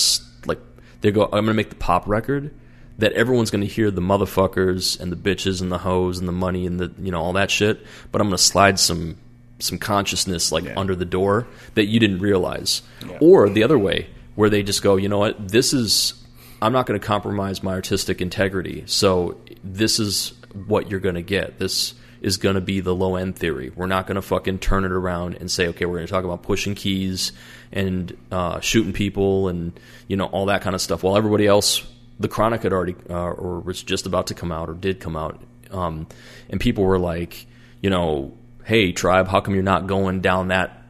like... They go, I'm going to make the pop record that everyone's going to hear the motherfuckers and the bitches and the hoes and the money and the, you know, all that shit. But I'm going to slide some some consciousness like yeah. under the door that you didn't realize. Yeah. Or the other way where they just go, you know what, this is, I'm not going to compromise my artistic integrity. So this is what you're going to get. This is going to be the low end theory. We're not going to fucking turn it around and say, okay, we're going to talk about pushing keys and uh, shooting people and, you know, all that kind of stuff. While everybody else, The Chronic had already, uh, or was just about to come out or did come out. Um, and people were like, you know, hey, Tribe, how come you're not going down that?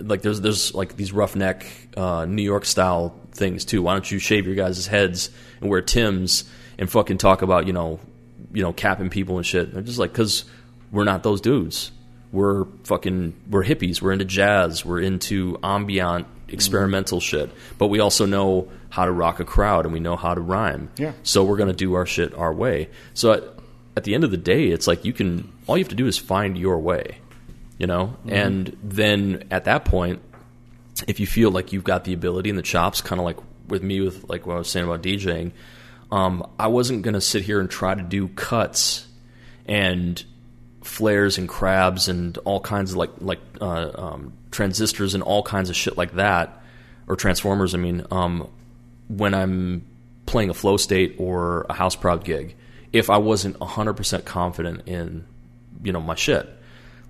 Like there's, there's like these roughneck uh, New York style things too. Why don't you shave your guys' heads and wear Tim's and fucking talk about, you know, you know, capping people and shit. They're just like, because we're not those dudes. We're fucking, we're hippies. We're into jazz. We're into ambient, experimental mm-hmm. shit. But we also know how to rock a crowd and we know how to rhyme. Yeah. So we're going to do our shit our way. So at, at the end of the day, it's like you can, all you have to do is find your way, you know? Mm-hmm. And then at that point, if you feel like you've got the ability and the chops, kind of like with me with like what I was saying about DJing, Um, I wasn't going to sit here and try to do cuts and flares and crabs and all kinds of like like uh, um, transistors and all kinds of shit like that, or transformers, I mean, um, when I'm playing a Flow State or a house prod gig, if I wasn't one hundred percent confident in, you know, my shit.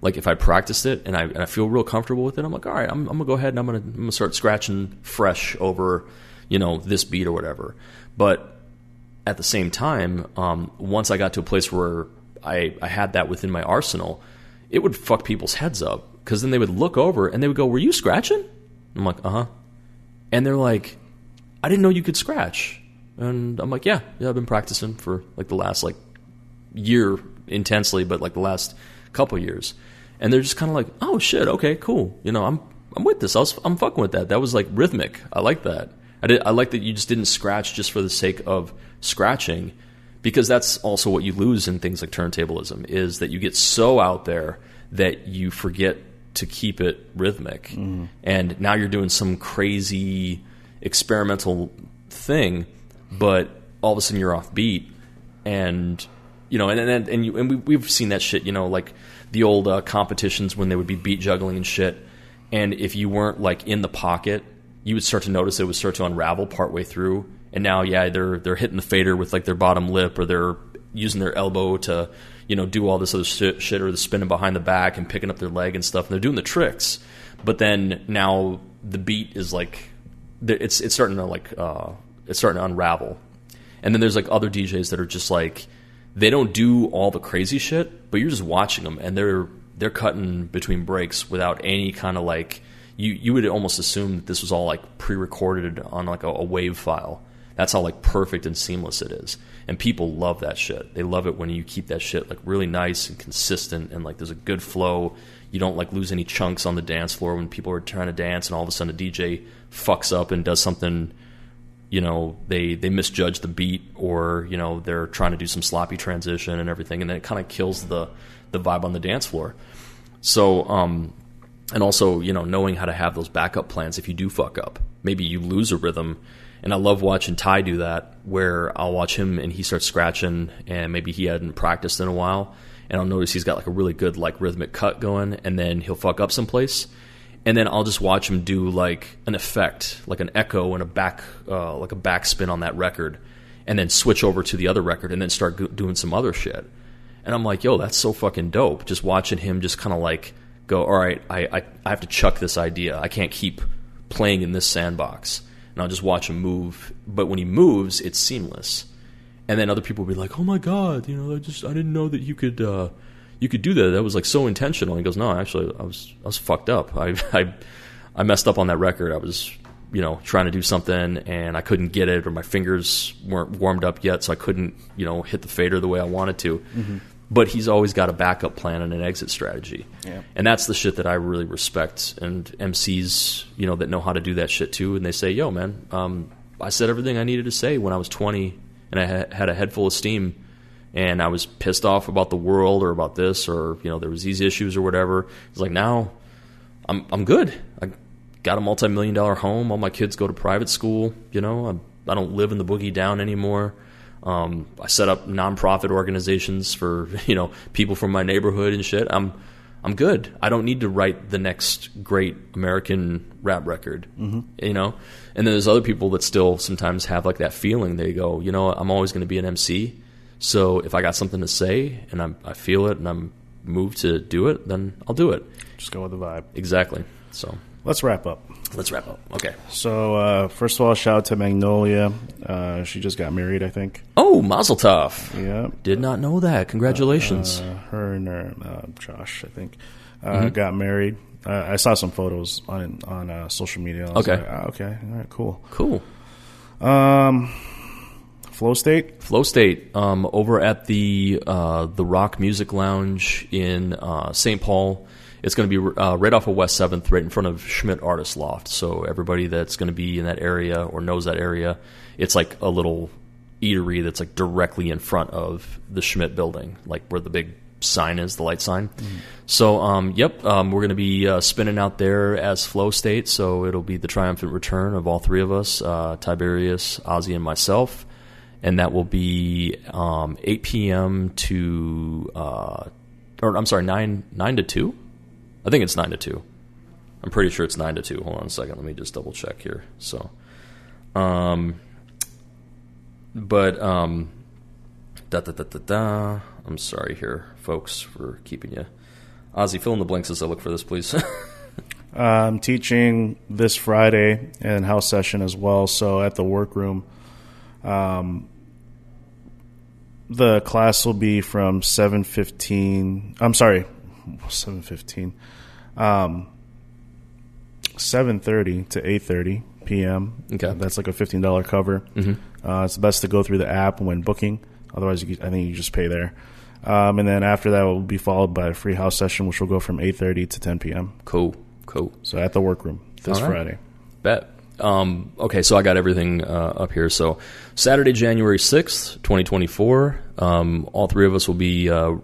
Like if I practiced it and I, and I feel real comfortable with it, I'm like, all right, I'm, I'm going to go ahead and I'm going to I'm gonna start scratching fresh over, you know, this beat or whatever. But... At the same time, um, once I got to a place where I, I had that within my arsenal, it would fuck people's heads up because then they would look over and they would go, were you scratching? I'm like, uh-huh. And they're like, I didn't know you could scratch. And I'm like, yeah, yeah, I've been practicing for like the last like year intensely, but like the last couple years. And they're just kind of like, oh, shit, okay, cool. You know, I'm I'm with this. I was, I'm fucking with that. That was like rhythmic. I like that. I, did, I like that you just didn't scratch just for the sake of scratching, because that's also what you lose in things like turntablism, is that you get so out there that you forget to keep it rhythmic. Mm. And now you're doing some crazy experimental thing, but all of a sudden you're off beat. And, you know, and, and, and, you, and we, we've seen that shit, you know, like the old uh, competitions when they would be beat juggling and shit. And if you weren't like in the pocket, you would start to notice it would start to unravel partway through. And now, yeah, they're they're hitting the fader with like their bottom lip, or they're using their elbow to, you know, do all this other shit, or they're spinning behind the back and picking up their leg and stuff. And they're doing the tricks, but then now the beat is like, it's it's starting to like uh, it's starting to unravel. And then there's like other D Js that are just like, they don't do all the crazy shit, but you're just watching them, and they're they're cutting between breaks without any kind of like. You you would almost assume that this was all like pre-recorded on like a, a wave file. That's how like perfect and seamless it is. And people love that shit. They love it when you keep that shit like really nice and consistent, and like there's a good flow. You don't like lose any chunks on the dance floor when people are trying to dance and all of a sudden a D J fucks up and does something, you know, they, they misjudge the beat, or, you know, they're trying to do some sloppy transition and everything, and then it kind of kills the, the vibe on the dance floor. So, um, and also, you know, knowing how to have those backup plans if you do fuck up. Maybe you lose a rhythm, and I love watching Ty do that, where I'll watch him and he starts scratching and maybe he hadn't practiced in a while, and I'll notice he's got like a really good like rhythmic cut going, and then he'll fuck up someplace. And then I'll just watch him do like an effect, like an echo and a back, uh, like a backspin on that record, and then switch over to the other record and then start go- doing some other shit. And I'm like, yo, that's so fucking dope. Just watching him just kind of like go, all right, I, I, I have to chuck this idea. I can't keep playing in this sandbox. And I'll just watch him move. But when he moves, it's seamless. And then other people will be like, oh my God, you know, I just, I didn't know that you could, uh, you could do that. That was like so intentional. And he goes, no, actually I was, I was fucked up. I, I, I messed up on that record. I was, you know, trying to do something and I couldn't get it, or my fingers weren't warmed up yet. So I couldn't, you know, hit the fader the way I wanted to, mm-hmm. But he's always got a backup plan and an exit strategy. Yeah. And that's the shit that I really respect. And M Cs, you know, that know how to do that shit too. And they say, yo man, um, I said everything I needed to say when I was twenty and I ha- had a head full of steam. And I was pissed off about the world or about this, or, you know, there was these issues or whatever. It's like, now I'm I'm good. I got a multi-million dollar home. All my kids go to private school. You know, I'm, I don't live in the boogie down anymore. Um, I set up nonprofit organizations for, you know, people from my neighborhood and shit. I'm I'm good. I don't need to write the next great American rap record, mm-hmm. you know. And then there's other people that still sometimes have like that feeling. They go, you know, I'm always going to be an M C. So if I got something to say and I'm, I feel it and I'm moved to do it, then I'll do it. Just go with the vibe. Exactly. So let's wrap up. Let's wrap up. Okay. So uh, first of all, shout out to Magnolia. Uh, she just got married, I think. Oh, Mazel Tov. Yeah. Did not know that. Congratulations. Uh, uh, her and her, uh, Josh, I think, uh, mm-hmm. got married. Uh, I saw some photos on on uh, social media. I was okay. Like, oh, okay. All right. Cool. Cool. Um. Flow State? Flow State. Um, over at the uh, the Rock Music Lounge in uh, Saint Paul. It's going to be uh, right off of West seventh, right in front of Schmidt Artist Loft. So everybody that's going to be in that area or knows that area, it's like a little eatery that's like directly in front of the Schmidt building, like where the big sign is, the light sign. Mm-hmm. So, um, yep, um, we're going to be uh, spinning out there as Flow State. So it'll be the triumphant return of all three of us, uh, Tiberius, Ozzy, and myself. And that will be um, eight p.m. to, uh, or I'm sorry, nine to two? I think it's nine to two. I'm pretty sure it's nine to two. Hold on a second. Let me just double check here. So, um, but, um, da da da da da. I'm sorry here, folks, for keeping you. Ozzy, fill in the blanks as I look for this, please. I'm teaching this Friday and house session as well. So at the workroom. Um, the class will be from seven fifteen. I'm sorry, seven fifteen, um, seven thirty to eight thirty p.m. Okay, that's like a fifteen dollar cover. Mm-hmm. Uh, it's best to go through the app when booking. Otherwise, you, I think you just pay there. Um, and then after that, will be followed by a free house session, which will go from eight thirty to ten p.m. Cool, cool. So at the workroom this All right. Friday. Bet. Um, okay, so I got everything uh, up here. So Saturday, January sixth, twenty twenty-four, um, all three of us will be uh,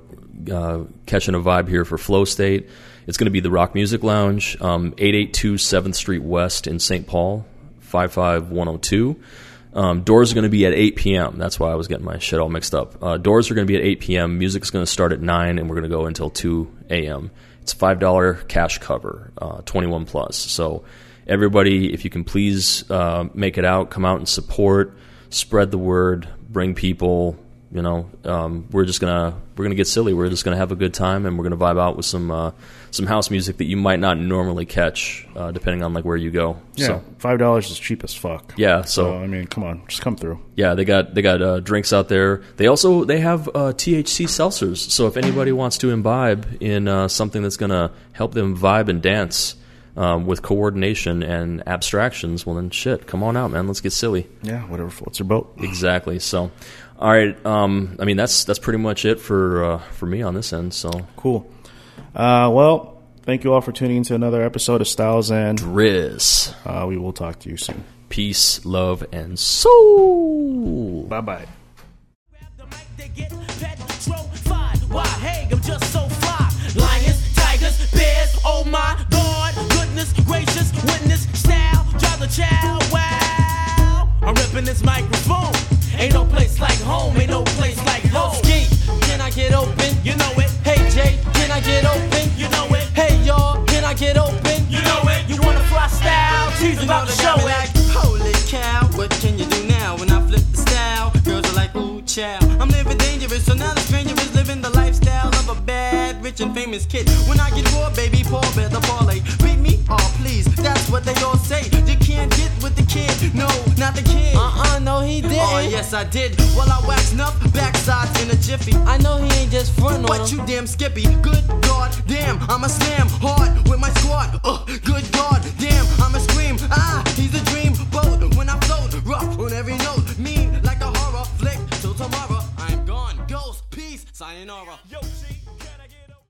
uh, catching a vibe here for Flow State. It's going to be the Rock Music Lounge, um, eight eighty-two seventh Street West in Saint Paul, five five one oh two. Um, doors are going to be at eight p.m. That's why I was getting my shit all mixed up. Uh, doors are going to be at eight p.m. Music's going to start at nine, and we're going to go until two a.m. It's five dollars cash cover, uh, twenty-one plus. So everybody, if you can please uh, make it out, come out and support, spread the word, bring people, you know, um, we're just going to we're gonna get silly. We're just going to have a good time, and we're going to vibe out with some uh, some house music that you might not normally catch uh, depending on, like, where you go. Yeah, so, five dollars is cheap as fuck. Yeah, so, so, I mean, come on, just come through. Yeah, they got they got uh, drinks out there. They also they have uh, T H C seltzers, so if anybody wants to imbibe in uh, something that's going to help them vibe and dance, um, with coordination and abstractions, well then shit, come on out, man. Let's get silly. Yeah, whatever floats your boat. Exactly. So, all right. Um, I mean, that's that's pretty much it for uh, for me on this end. So cool. Uh, well, thank you all for tuning into another episode of Styles and Dris. Uh, we will talk to you soon. Peace, love, and soul. Bye bye. Oh my God, goodness gracious, witness, style, drive the child, wow. I'm ripping this microphone. Ain't no place like home, ain't no place like home. Ski, can I get open? You know it. Hey Jay, can I get open? You know it. Hey y'all, can I get open? You know it. You wanna fly style? She's about to show it. Like, holy cow, what can you do now? When I flip the style, girls are like, ooh, child. I'm living dangerous, so now the stranger is living the lifestyle of a bad, rich, and famous kid. When I get raw, baby, Paul better parlay. Read me? Oh, please, that's what they all say. You can't get with the kid. No, not the kid. Uh-uh, no, he did. Oh, yes, I did. Well, I waxed up, backsides in a jiffy. I know he ain't just front on But him. You damn skippy. Good God, damn, I'm a slam hard with my squad. Ugh,